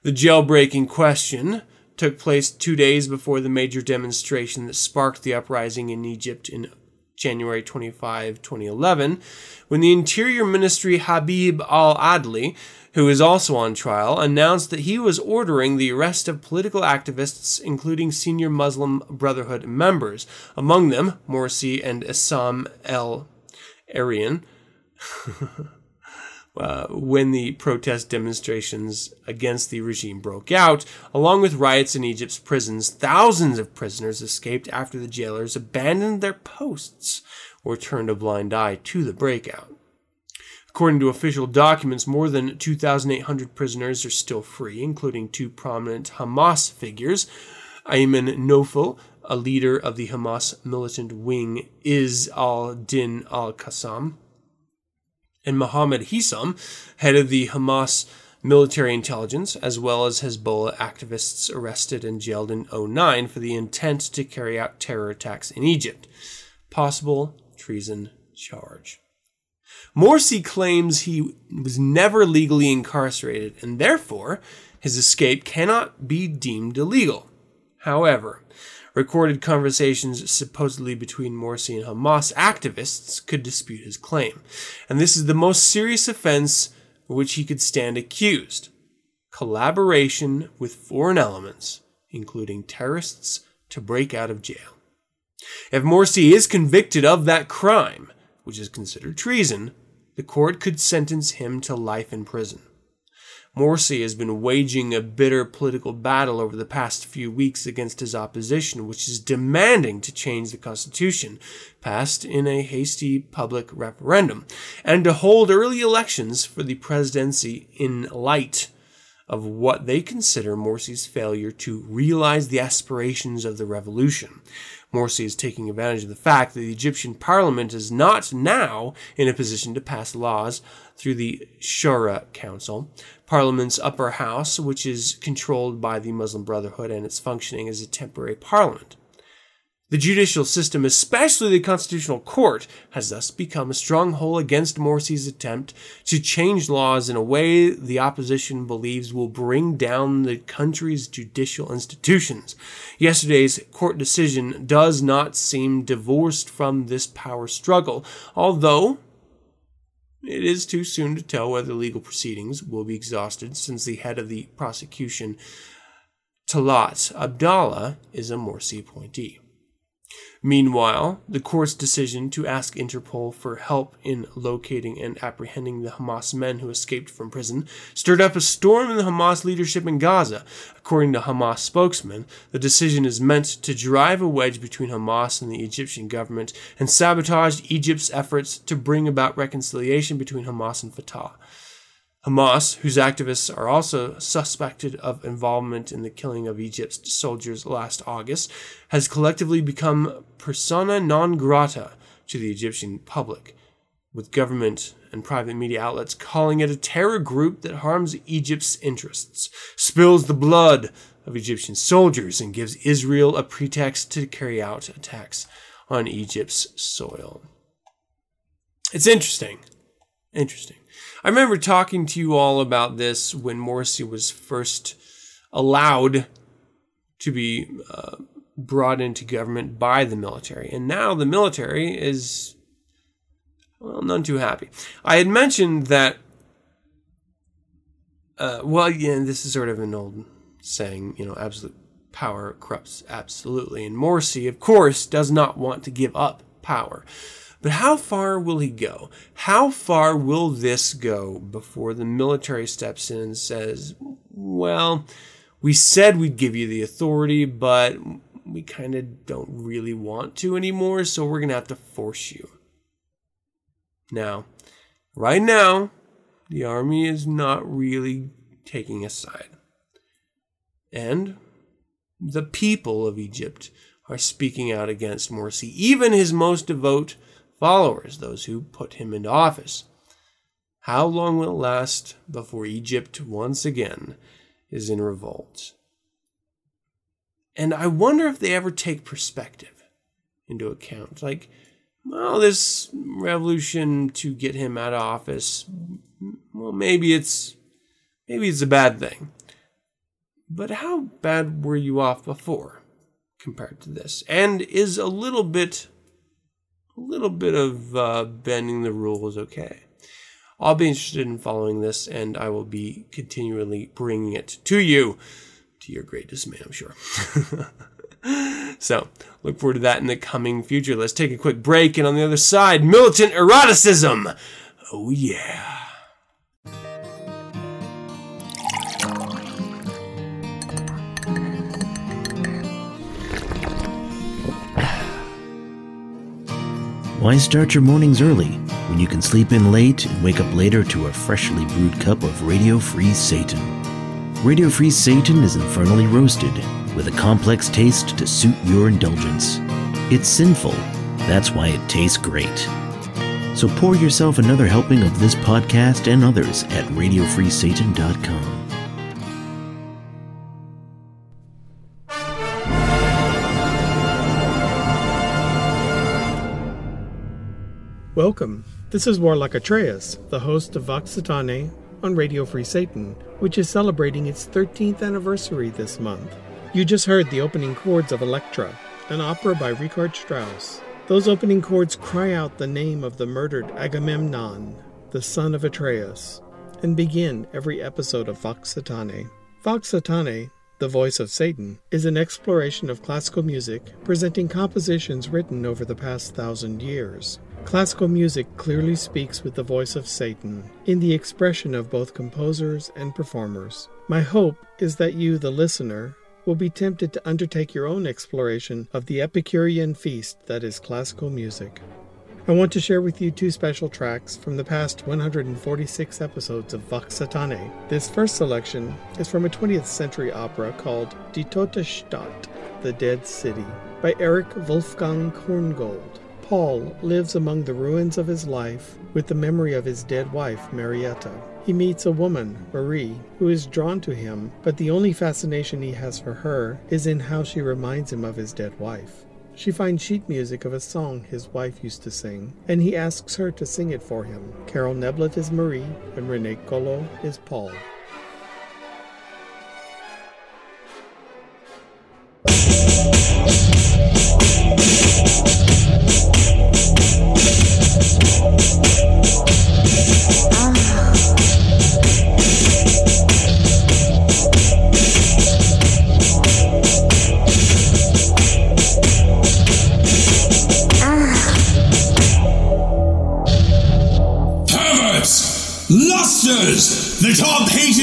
The jailbreaking question took place two days before the major demonstration that sparked the uprising in Egypt in January twenty-fifth, twenty eleven, when the Interior Ministry Habib al-Adli, who is also on trial, announced that he was ordering the arrest of political activists, including senior Muslim Brotherhood members, among them Morsi and Issam El-Aryan, uh, when the protest demonstrations against the regime broke out. Along with riots in Egypt's prisons, thousands of prisoners escaped after the jailers abandoned their posts or turned a blind eye to the breakout. According to official documents, more than two thousand eight hundred prisoners are still free, including two prominent Hamas figures. Ayman Nofal, a leader of the Hamas militant wing Izz al-Din al-Qassam, and Mohammed Hissam, head of the Hamas military intelligence, as well as Hezbollah activists arrested and jailed in oh nine for the intent to carry out terror attacks in Egypt. Possible treason charge. Morsi claims he was never legally incarcerated, and therefore his escape cannot be deemed illegal. However, recorded conversations supposedly between Morsi and Hamas activists could dispute his claim, and this is the most serious offense of which he could stand accused: collaboration with foreign elements, including terrorists, to break out of jail. If Morsi is convicted of that crime, which is considered treason, the court could sentence him to life in prison. Morsi has been waging a bitter political battle over the past few weeks against his opposition, which is demanding to change the constitution, passed in a hasty public referendum, and to hold early elections for the presidency in light of what they consider Morsi's failure to realize the aspirations of the revolution. Morsi is taking advantage of the fact that the Egyptian parliament is not now in a position to pass laws through the Shura Council, parliament's upper house, which is controlled by the Muslim Brotherhood and its functioning as a temporary parliament. The judicial system, especially the constitutional court, has thus become a stronghold against Morsi's attempt to change laws in a way the opposition believes will bring down the country's judicial institutions. Yesterday's court decision does not seem divorced from this power struggle, although it is too soon to tell whether legal proceedings will be exhausted, since the head of the prosecution, Talat Abdallah, is a Morsi appointee. Meanwhile, the court's decision to ask Interpol for help in locating and apprehending the Hamas men who escaped from prison stirred up a storm in the Hamas leadership in Gaza. According to Hamas spokesman, the decision is meant to drive a wedge between Hamas and the Egyptian government and sabotage Egypt's efforts to bring about reconciliation between Hamas and Fatah. Hamas, whose activists are also suspected of involvement in the killing of Egypt's soldiers last August, has collectively become persona non grata to the Egyptian public, with government and private media outlets calling it a terror group that harms Egypt's interests, spills the blood of Egyptian soldiers, and gives Israel a pretext to carry out attacks on Egypt's soil. It's interesting. Interesting. I remember talking to you all about this when Morsi was first allowed to be uh, brought into government by the military. And now the military is, well, none too happy. I had mentioned that, uh, well, yeah, this is sort of an old saying, you know, absolute power corrupts absolutely. And Morsi, of course, does not want to give up power. But how far will he go? How far will this go before the military steps in and says, well, we said we'd give you the authority, but we kind of don't really want to anymore, so we're going to have to force you. Now, right now, the army is not really taking a side. And the people of Egypt are speaking out against Morsi, even his most devout followers, those who put him into office. How long will it last before Egypt once again is in revolt? And I wonder if they ever take perspective into account. Like, well, this revolution to get him out of office, well, maybe it's maybe it's a bad thing. But how bad were you off before compared to this? And is a little bit A little bit of uh, bending the rules, okay. I'll be interested in following this, and I will be continually bringing it to you, to your great dismay, I'm sure. So, look forward to that in the coming future. Let's take a quick break, and on the other side, militant eroticism. Oh, yeah. Why start your mornings early when you can sleep in late and wake up later to a freshly brewed cup of Radio Free Satan? Radio Free Satan is infernally roasted with a complex taste to suit your indulgence. It's sinful. That's why it tastes great. So pour yourself another helping of this podcast and others at radio free satan dot com. Welcome. This is Warlock Atreus, the host of Vox Satane on Radio Free Satan, which is celebrating its thirteenth anniversary this month. You just heard the opening chords of Elektra, an opera by Richard Strauss. Those opening chords cry out the name of the murdered Agamemnon, the son of Atreus, and begin every episode of Vox Satane. Vox Satane, the voice of Satan, is an exploration of classical music, presenting compositions written over the past thousand years. Classical music clearly speaks with the voice of Satan in the expression of both composers and performers. My hope is that you, the listener, will be tempted to undertake your own exploration of the Epicurean feast that is classical music. I want to share with you two special tracks from the past one hundred forty-six episodes of Vox Satane. This first selection is from a twentieth century opera called Die Tote Stadt, The Dead City, by Erich Wolfgang Korngold. Paul lives among the ruins of his life with the memory of his dead wife, Marietta. He meets a woman, Marie, who is drawn to him, but the only fascination he has for her is in how she reminds him of his dead wife. She finds sheet music of a song his wife used to sing, and he asks her to sing it for him. Carol Neblett is Marie, and Rene Colo is Paul.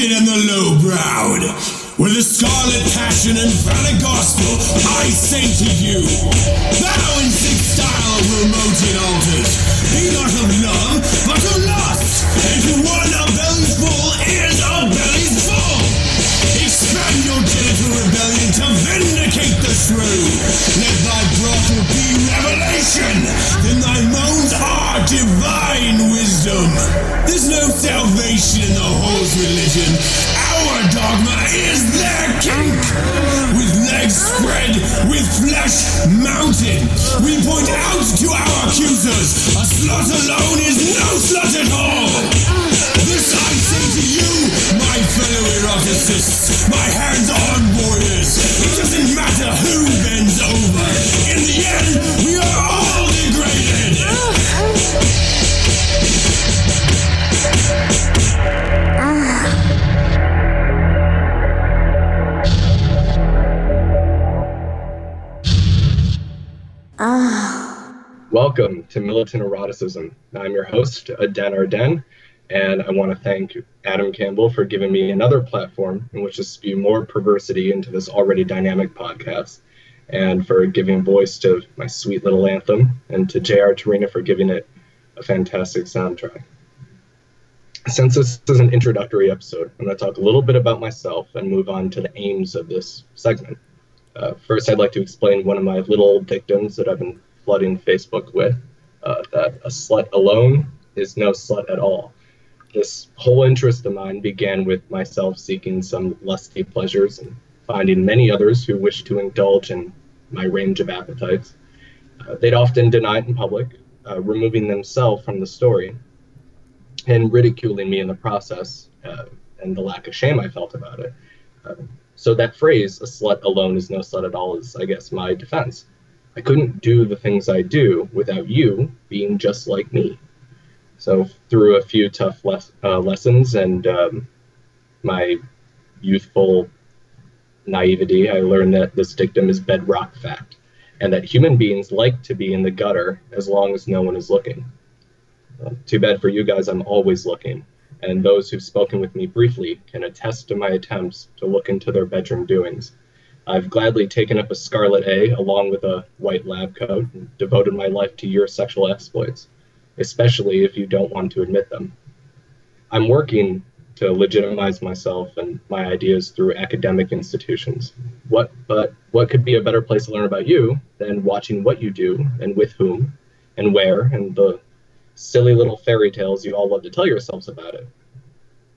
wicked and the low-browed. With a scarlet passion and valid gospel, I say to you, thou in sick style remoted altars, be not of love, but of lust, and to one our bellies full is our bellies full. Expand your genital rebellion to vindicate the shrew. Let thy brothel be revelation, then thy moans are divine wisdom. There's no salvation in the whore's religion. Our dogma is their kink. With legs spread, with flesh mounted, we point out to our accusers, a slut alone is no slut at all. This I say to you, my fellow eroticists, my hands-on warriors. It doesn't matter who bends over. In the end, we are all degraded. Welcome to Militant Eroticism. I'm your host, Aden Arden, and I want to thank Adam Campbell for giving me another platform in which to spew more perversity into this already dynamic podcast, and for giving voice to my sweet little anthem, and to J R Torina for giving it a fantastic soundtrack. Since this is an introductory episode, I'm going to talk a little bit about myself and move on to the aims of this segment. Uh, first, I'd like to explain one of my little old dictums that I've been flooding Facebook with, uh, that a slut alone is no slut at all. This whole interest of mine began with myself seeking some lusty pleasures and finding many others who wished to indulge in my range of appetites. Uh, they'd often deny it in public, uh, removing themselves from the story, and ridiculing me in the process, uh, and the lack of shame I felt about it. Uh, so that phrase, a slut alone is no slut at all, is, I guess, my defense. I couldn't do the things I do without you being just like me. So through a few tough les- uh, lessons and um, my youthful naivety, I learned that this dictum is bedrock fact, and that human beings like to be in the gutter as long as no one is looking. Uh, too bad for you guys, I'm always looking, and those who've spoken with me briefly can attest to my attempts to look into their bedroom doings. I've gladly taken up a scarlet A along with a white lab coat and devoted my life to your sexual exploits, especially if you don't want to admit them. I'm working to legitimize myself and my ideas through academic institutions. What, but what could be a better place to learn about you than watching what you do and with whom and where and the silly little fairy tales you all love to tell yourselves about it.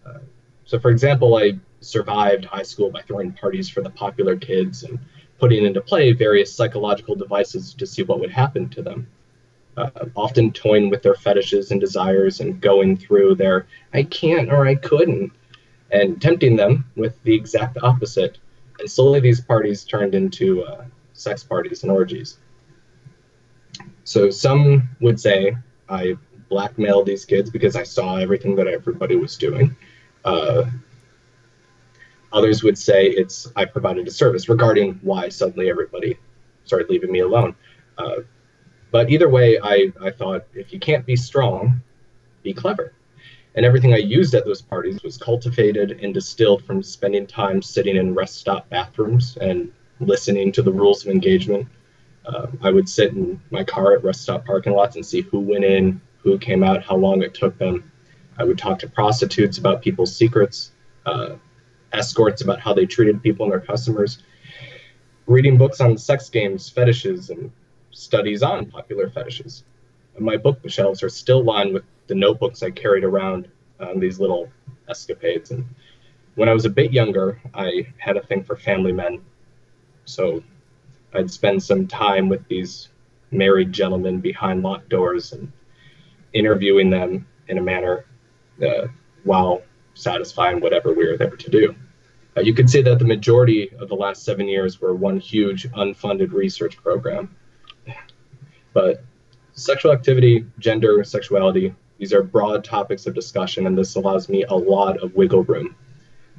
Uh, so, for example, I survived high school by throwing parties for the popular kids and putting into play various psychological devices to see what would happen to them, uh, often toying with their fetishes and desires and going through their I can't or I couldn't and tempting them with the exact opposite. And slowly these parties turned into uh, sex parties and orgies. So some would say I blackmailed these kids because I saw everything that everybody was doing. Uh, others would say it's I provided a service regarding why suddenly everybody started leaving me alone. Uh, but either way, I, I thought, if you can't be strong, be clever. And everything I used at those parties was cultivated and distilled from spending time sitting in rest stop bathrooms and listening to the rules of engagement. Uh, I would sit in my car at rest stop parking lots and see who went in, who came out, how long it took them. I would talk to prostitutes about people's secrets, uh, escorts about how they treated people and their customers, reading books on sex games, fetishes, and studies on popular fetishes. And my bookshelves are still lined with the notebooks I carried around on these little escapades. And when I was a bit younger, I had a thing for family men. So I'd spend some time with these married gentlemen behind locked doors and interviewing them in a manner uh, while satisfying whatever we were there to do. Uh, you could say that the majority of the last seven years were one huge unfunded research program. But sexual activity, gender, sexuality, these are broad topics of discussion, and this allows me a lot of wiggle room.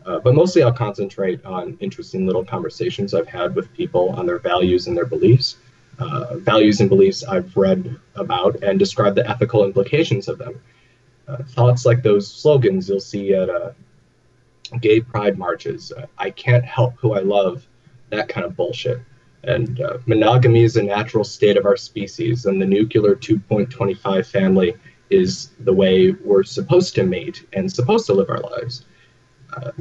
Uh, but mostly I'll concentrate on interesting little conversations I've had with people on their values and their beliefs, uh, values and beliefs I've read about and describe the ethical implications of them. Uh, thoughts like those slogans you'll see at uh, gay pride marches, uh, I can't help who I love, that kind of bullshit. And uh, monogamy is a natural state of our species, and the nuclear two point two five family is the way we're supposed to mate and supposed to live our lives. Uh,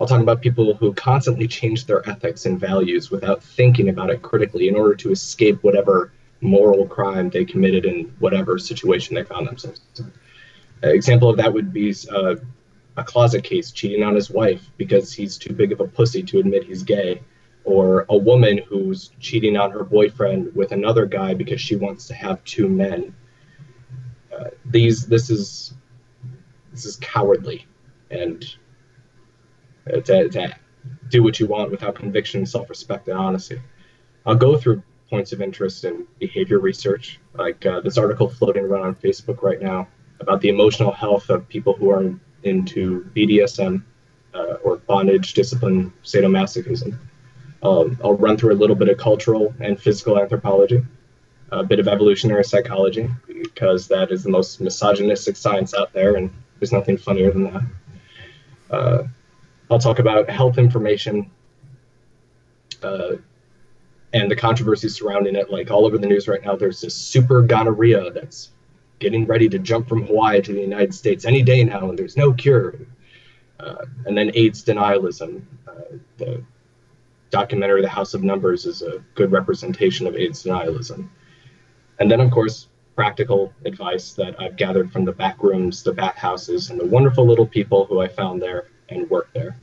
I'll talk about people who constantly change their ethics and values without thinking about it critically in order to escape whatever moral crime they committed in whatever situation they found themselves in. An example of that would be uh, a closet case cheating on his wife because he's too big of a pussy to admit he's gay, or a woman who's cheating on her boyfriend with another guy because she wants to have two men. Uh, these, this is, this is cowardly, and uh, to, to do what you want without conviction, self-respect, and honesty. I'll go through points of interest in behavior research, like uh, this article floating around on Facebook right now about the emotional health of people who are into B D S M uh, or bondage, discipline, sadomasochism. Um, I'll run through a little bit of cultural and physical anthropology, a bit of evolutionary psychology, because that is the most misogynistic science out there, and there's nothing funnier than that. Uh, I'll talk about health information uh, and the controversy surrounding it. Like all over the news right now, there's this super gonorrhea that's getting ready to jump from Hawaii to the United States any day now, and there's no cure. Uh, and then AIDS denialism, uh, the documentary The House of Numbers is a good representation of AIDS denialism. And then, of course, practical advice that I've gathered from the back rooms, the back houses, and the wonderful little people who I found there and work there.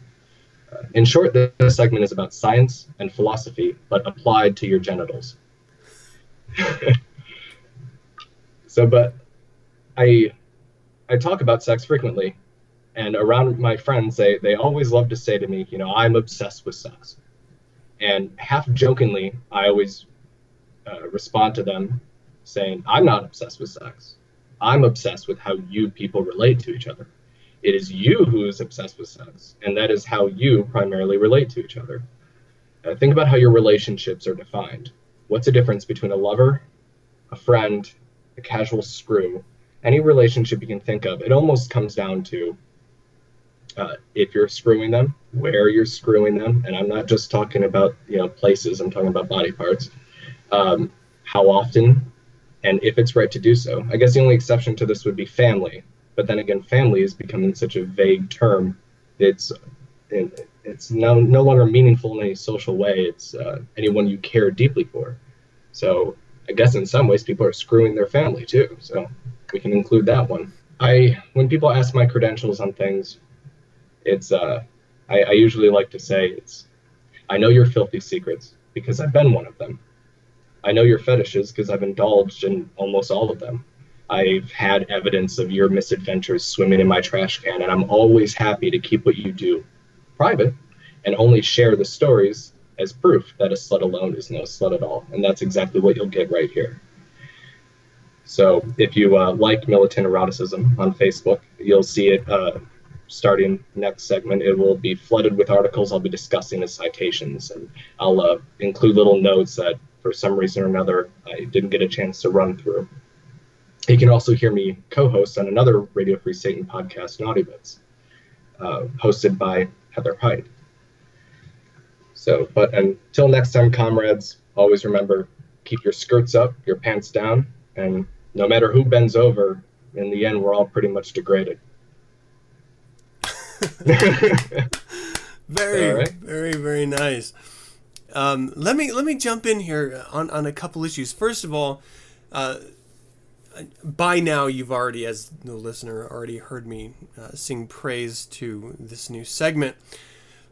Uh, in short, this segment is about science and philosophy, but applied to your genitals. So, but I I talk about sex frequently, and around my friends, they, they always love to say to me, you know, I'm obsessed with sex. And half jokingly, I always uh, respond to them saying, I'm not obsessed with sex. I'm obsessed with how you people relate to each other. It is you who is obsessed with sex, and that is how you primarily relate to each other. Uh, think about how your relationships are defined. What's the difference between a lover, a friend, a casual screw? Any relationship you can think of, it almost comes down to Uh, if you're screwing them, where you're screwing them, and I'm not just talking about, you know, places, I'm talking about body parts, um, how often, and if it's right to do so. I guess the only exception to this would be family, but then again, family is becoming such a vague term. It's it, it's no, no longer meaningful in any social way. It's uh, anyone you care deeply for. So I guess in some ways people are screwing their family too, so we can include that one. I when people ask my credentials on things, It's, uh, I, I usually like to say it's, I know your filthy secrets because I've been one of them. I know your fetishes because I've indulged in almost all of them. I've had evidence of your misadventures swimming in my trash can, and I'm always happy to keep what you do private and only share the stories as proof that a slut alone is no slut at all. And that's exactly what you'll get right here. So if you uh, like Militant Eroticism on Facebook, you'll see it, uh, starting next segment, it will be flooded with articles I'll be discussing as citations, and I'll uh, include little notes that for some reason or another I didn't get a chance to run through. You can also hear me co-host on another Radio Free Satan podcast, Naughty Bits, uh, hosted by Heather Hyde. So, but until next time, comrades, always remember, keep your skirts up, your pants down, and no matter who bends over, in the end, we're all pretty much degraded. very, right. very, very nice. Um, let me let me jump in here on, on a couple issues. First of all, uh, by now you've already, as the listener, already heard me uh, sing praise to this new segment.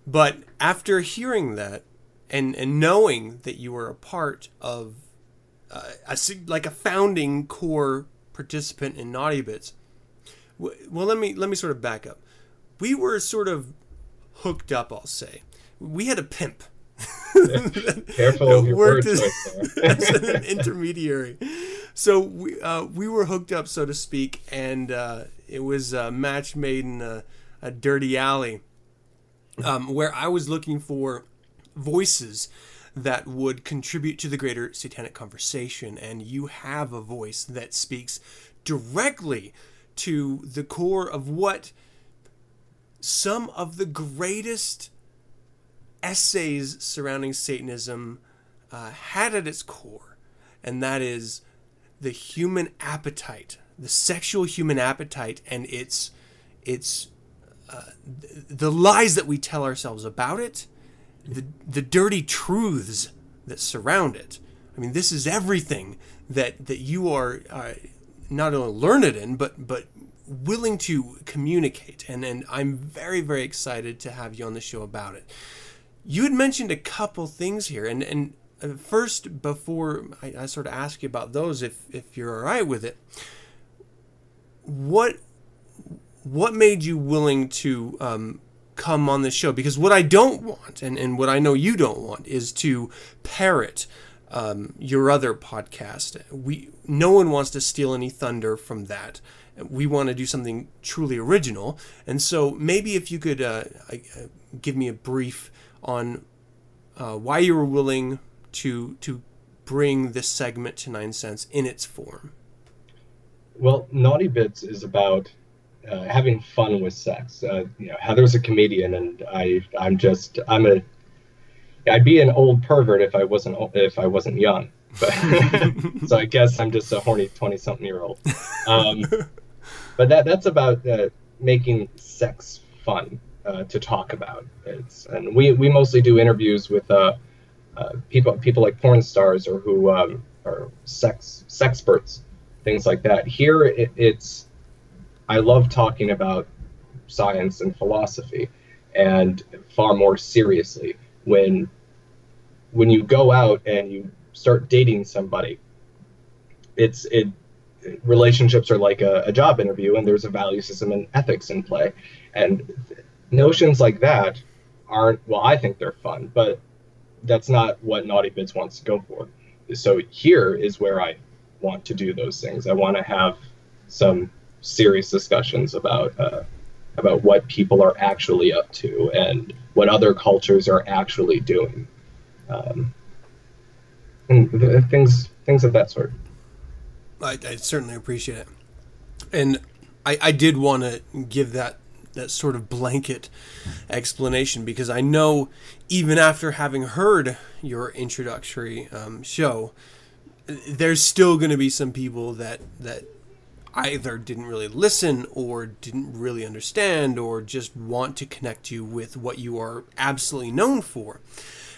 But after hearing that and, and knowing that you were a part of uh, a, like a founding core participant in Naughty Bits, w- well, let me let me sort of back up. We were sort of hooked up, I'll say. We had a pimp. Careful of your words right there. As an intermediary. So we uh, we were hooked up, so to speak, and uh, it was a match made in a, a dirty alley um, where I was looking for voices that would contribute to the greater satanic conversation. And you have a voice that speaks directly to the core of what some of the greatest essays surrounding Satanism uh, had at its core, and that is the human appetite, the sexual human appetite, and its its uh, the lies that we tell ourselves about it, the the dirty truths that surround it. I mean, this is everything that that you are uh, not only learned in, but but willing to communicate. And and I'm very, very excited to have you on the show about it. You had mentioned a couple things here, and, and first, before I, I sort of ask you about those, if if you're all right with it, what what made you willing to um, come on this show? Because what I don't want, and, and what I know you don't want, is to parrot um, your other podcast. We no one wants to steal any thunder from that. We want to do something truly original, and so maybe if you could uh, give me a brief on uh, why you were willing to to bring this segment to Nine Cents in its form. Well, Naughty Bits is about uh, having fun with sex. Uh, you know, Heather's a comedian, and I I'm just I'm a I'd be an old pervert if I wasn't if I wasn't young. But so I guess I'm just a horny twenty-something-year-old. Um, but that that's about uh, making sex fun. Uh, to talk about it's, and we, we mostly do interviews with uh, uh, people people like porn stars or who um, are sex sexperts, things like that. Here it, it's I love talking about science and philosophy, and far more seriously. When when you go out and you start dating somebody, it's it relationships are like a, a job interview, and there's a value system and ethics in play, and notions like that aren't, well, I think they're fun, but that's not what Naughty Bits wants to go for. So here is where I want to do those things. I want to have some serious discussions about uh, about what people are actually up to and what other cultures are actually doing, um, and th- things things of that sort. I, I certainly appreciate it, and I, I did want to give that. that sort of blanket explanation, because I know even after having heard your introductory um, show, there's still going to be some people that that either didn't really listen or didn't really understand or just want to connect you with what you are absolutely known for.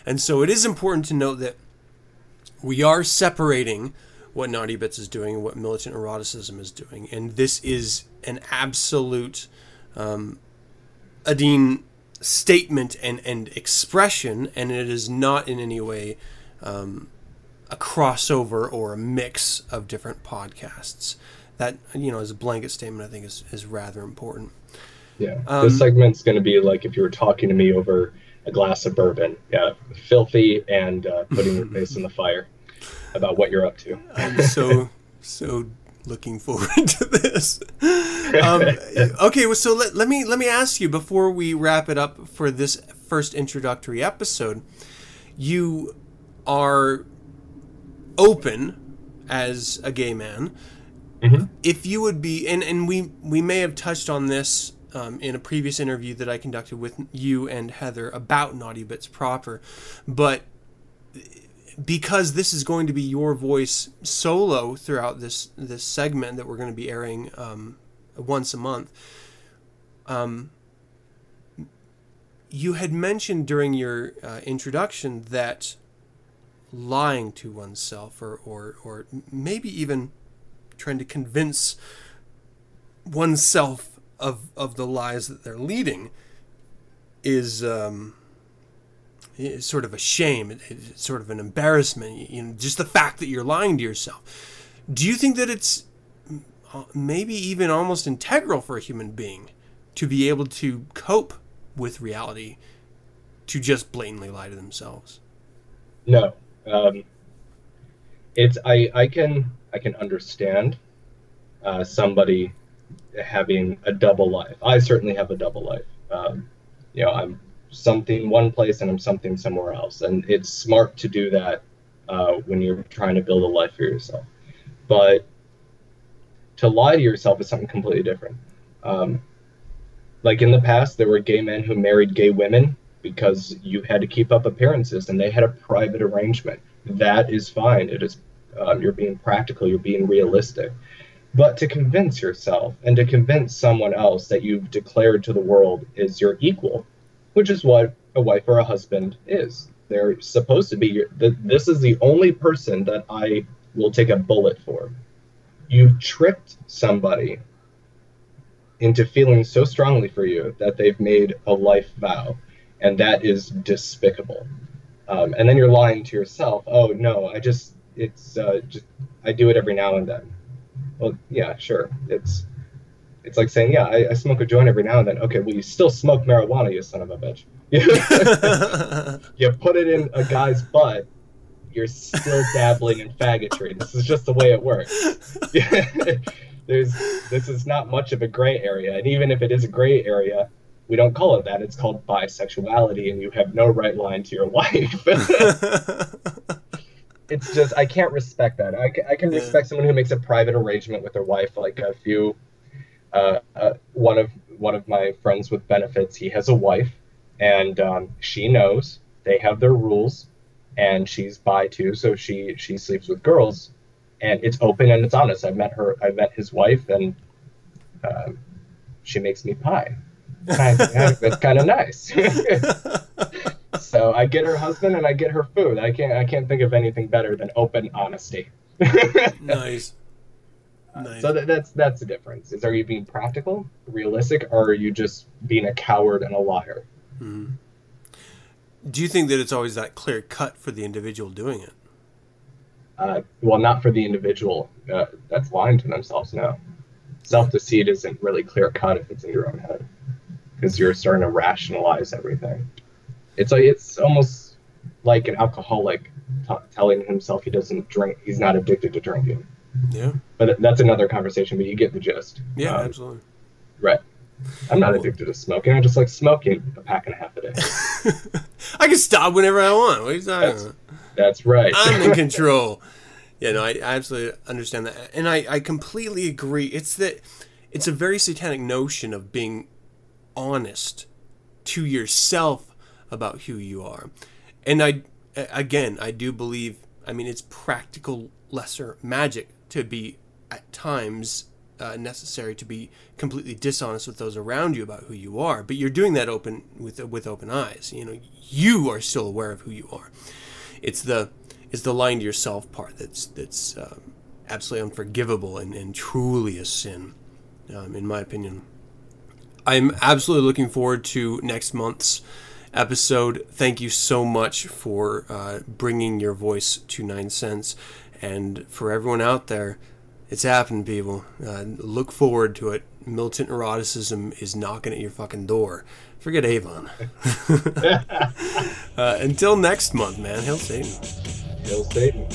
And so it is important to note that we are separating what Naughty Bits is doing and what Militant Eroticism is doing. And this is an absolute... Um, Aden statement and, and expression, and it is not in any way um, a crossover or a mix of different podcasts. That, you know, as a blanket statement, I think is, is rather important. Yeah, um, this segment's going to be like if you were talking to me over a glass of bourbon. Yeah, filthy and uh, putting your face in the fire about what you're up to. I'm so, so... looking forward to this. Um, okay, well, so let, let me let me ask you before we wrap it up for this first introductory episode. You are open as a gay man. Mm-hmm. If you would be, and, and we we may have touched on this um, in a previous interview that I conducted with you and Heather about Naughty Bits proper, but. Because this is going to be your voice solo throughout this, this segment that we're going to be airing um, once a month. Um, you had mentioned during your uh, introduction that lying to oneself or, or, or maybe even trying to convince oneself of, of the lies that they're leading is... Um, It's sort of a shame. It's sort of an embarrassment. You know, just the fact that you're lying to yourself. Do you think that it's maybe even almost integral for a human being to be able to cope with reality, to just blatantly lie to themselves? No, um, it's I, I can I can understand uh, somebody having a double life. I certainly have a double life. Um, you know, I'm. something one place and I'm something somewhere else, and it's smart to do that uh, when you're trying to build a life for yourself. But to lie to yourself is something completely different. Um, Like in the past, there were gay men who married gay women because you had to keep up appearances, and they had a private arrangement. That is fine. It is um, you're being practical. You're being realistic. But to convince yourself and to convince someone else that you've declared to the world is your equal, which is what a wife or a husband is. They're supposed to be your, the, this is the only person that I will take a bullet for. You've tricked somebody into feeling so strongly for you that they've made a life vow, and that is despicable. Um, and then you're lying to yourself. Oh, no, I just, it's, uh, just, I do it every now and then. Well, yeah, sure. It's it's like saying, yeah, I, I smoke a joint every now and then. Okay, well, you still smoke marijuana, you son of a bitch. You put it in a guy's butt, you're still dabbling in faggotry. This is just the way it works. There's this is not much of a gray area. And even if it is a gray area, we don't call it that. It's called bisexuality, and you have no right line to your wife. It's just, I can't respect that. I can, I can yeah. respect someone who makes a private arrangement with their wife. Like a few, uh, uh, one of one of my friends with benefits, he has a wife, and um, she knows they have their rules, and she's bi too, so she she sleeps with girls, and it's open and it's honest. I met her, I met his wife, and uh, she makes me pie. I, I, that's kind of nice. So I get her husband and I get her food. I can't I can't think of anything better than open honesty. Nice. Uh, nice. So that, that's that's the difference. Is, are you being practical, realistic, or are you just being a coward and a liar? Mm-hmm. Do you think that it's always that clear cut for the individual doing it? Uh, well, not for the individual. Uh, that's lying to themselves. No, self-deceit isn't really clear cut if it's in your own head, because you're starting to rationalize everything. It's like, it's almost like an alcoholic t- telling himself he doesn't drink, he's not addicted to drinking. Yeah. But that's another conversation, but you get the gist. Yeah, um, absolutely. Right. I'm not well, addicted to smoking. I just like smoking a pack and a half a day. I can stop whenever I want. What are you talking that's, about? That's right. I'm in control. Yeah, no, I, I absolutely understand that. And I, I completely agree. It's that it's a very satanic notion of being honest to yourself about who you are. And I, again, I do believe, I mean, it's practical lesser magic to be at times uh, necessary to be completely dishonest with those around you about who you are, but you're doing that open with with open eyes. You know, you are still aware of who you are. It's the it's the lying to yourself part that's that's um, absolutely unforgivable and, and truly a sin, um, in my opinion. I'm absolutely looking forward to next month's episode. Thank you so much for uh, bringing your voice to Nine Cents, and for everyone out there, it's happened, people. Uh, look forward to it. Militant eroticism is knocking at your fucking door. Forget Avon. uh, until next month, man. Hail Satan. Hail Satan.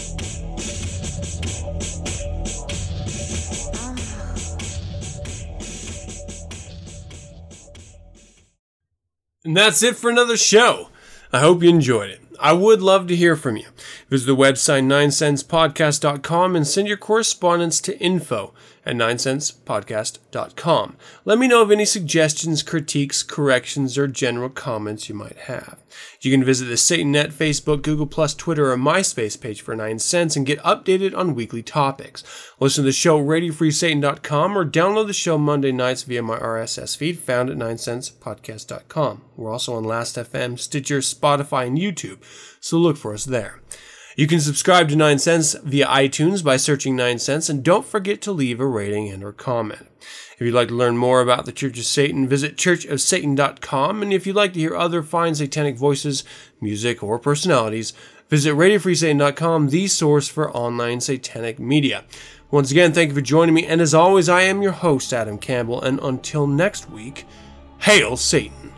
And that's it for another show. I hope you enjoyed it. I would love to hear from you. Visit the website nine sense podcast dot com and send your correspondence to info at nine sense podcast dot com. Let me know of any suggestions, critiques, corrections, or general comments you might have. You can visit the Satanet Facebook, Google+, Twitter, or MySpace page for nine cents and get updated on weekly topics. Listen to the show at radio free satan dot com or download the show Monday nights via my R S S feed found at nine sense podcast dot com. We're also on Last F M, Stitcher, Spotify, and YouTube, so look for us there. You can subscribe to nine cents via iTunes by searching nine cents, and don't forget to leave a rating and or comment. If you'd like to learn more about the Church of Satan, visit church of satan dot com, and if you'd like to hear other fine satanic voices, music, or personalities, visit radio free satan dot com, the source for online satanic media. Once again, thank you for joining me, and as always, I am your host, Adam Campbell, and until next week, Hail Satan!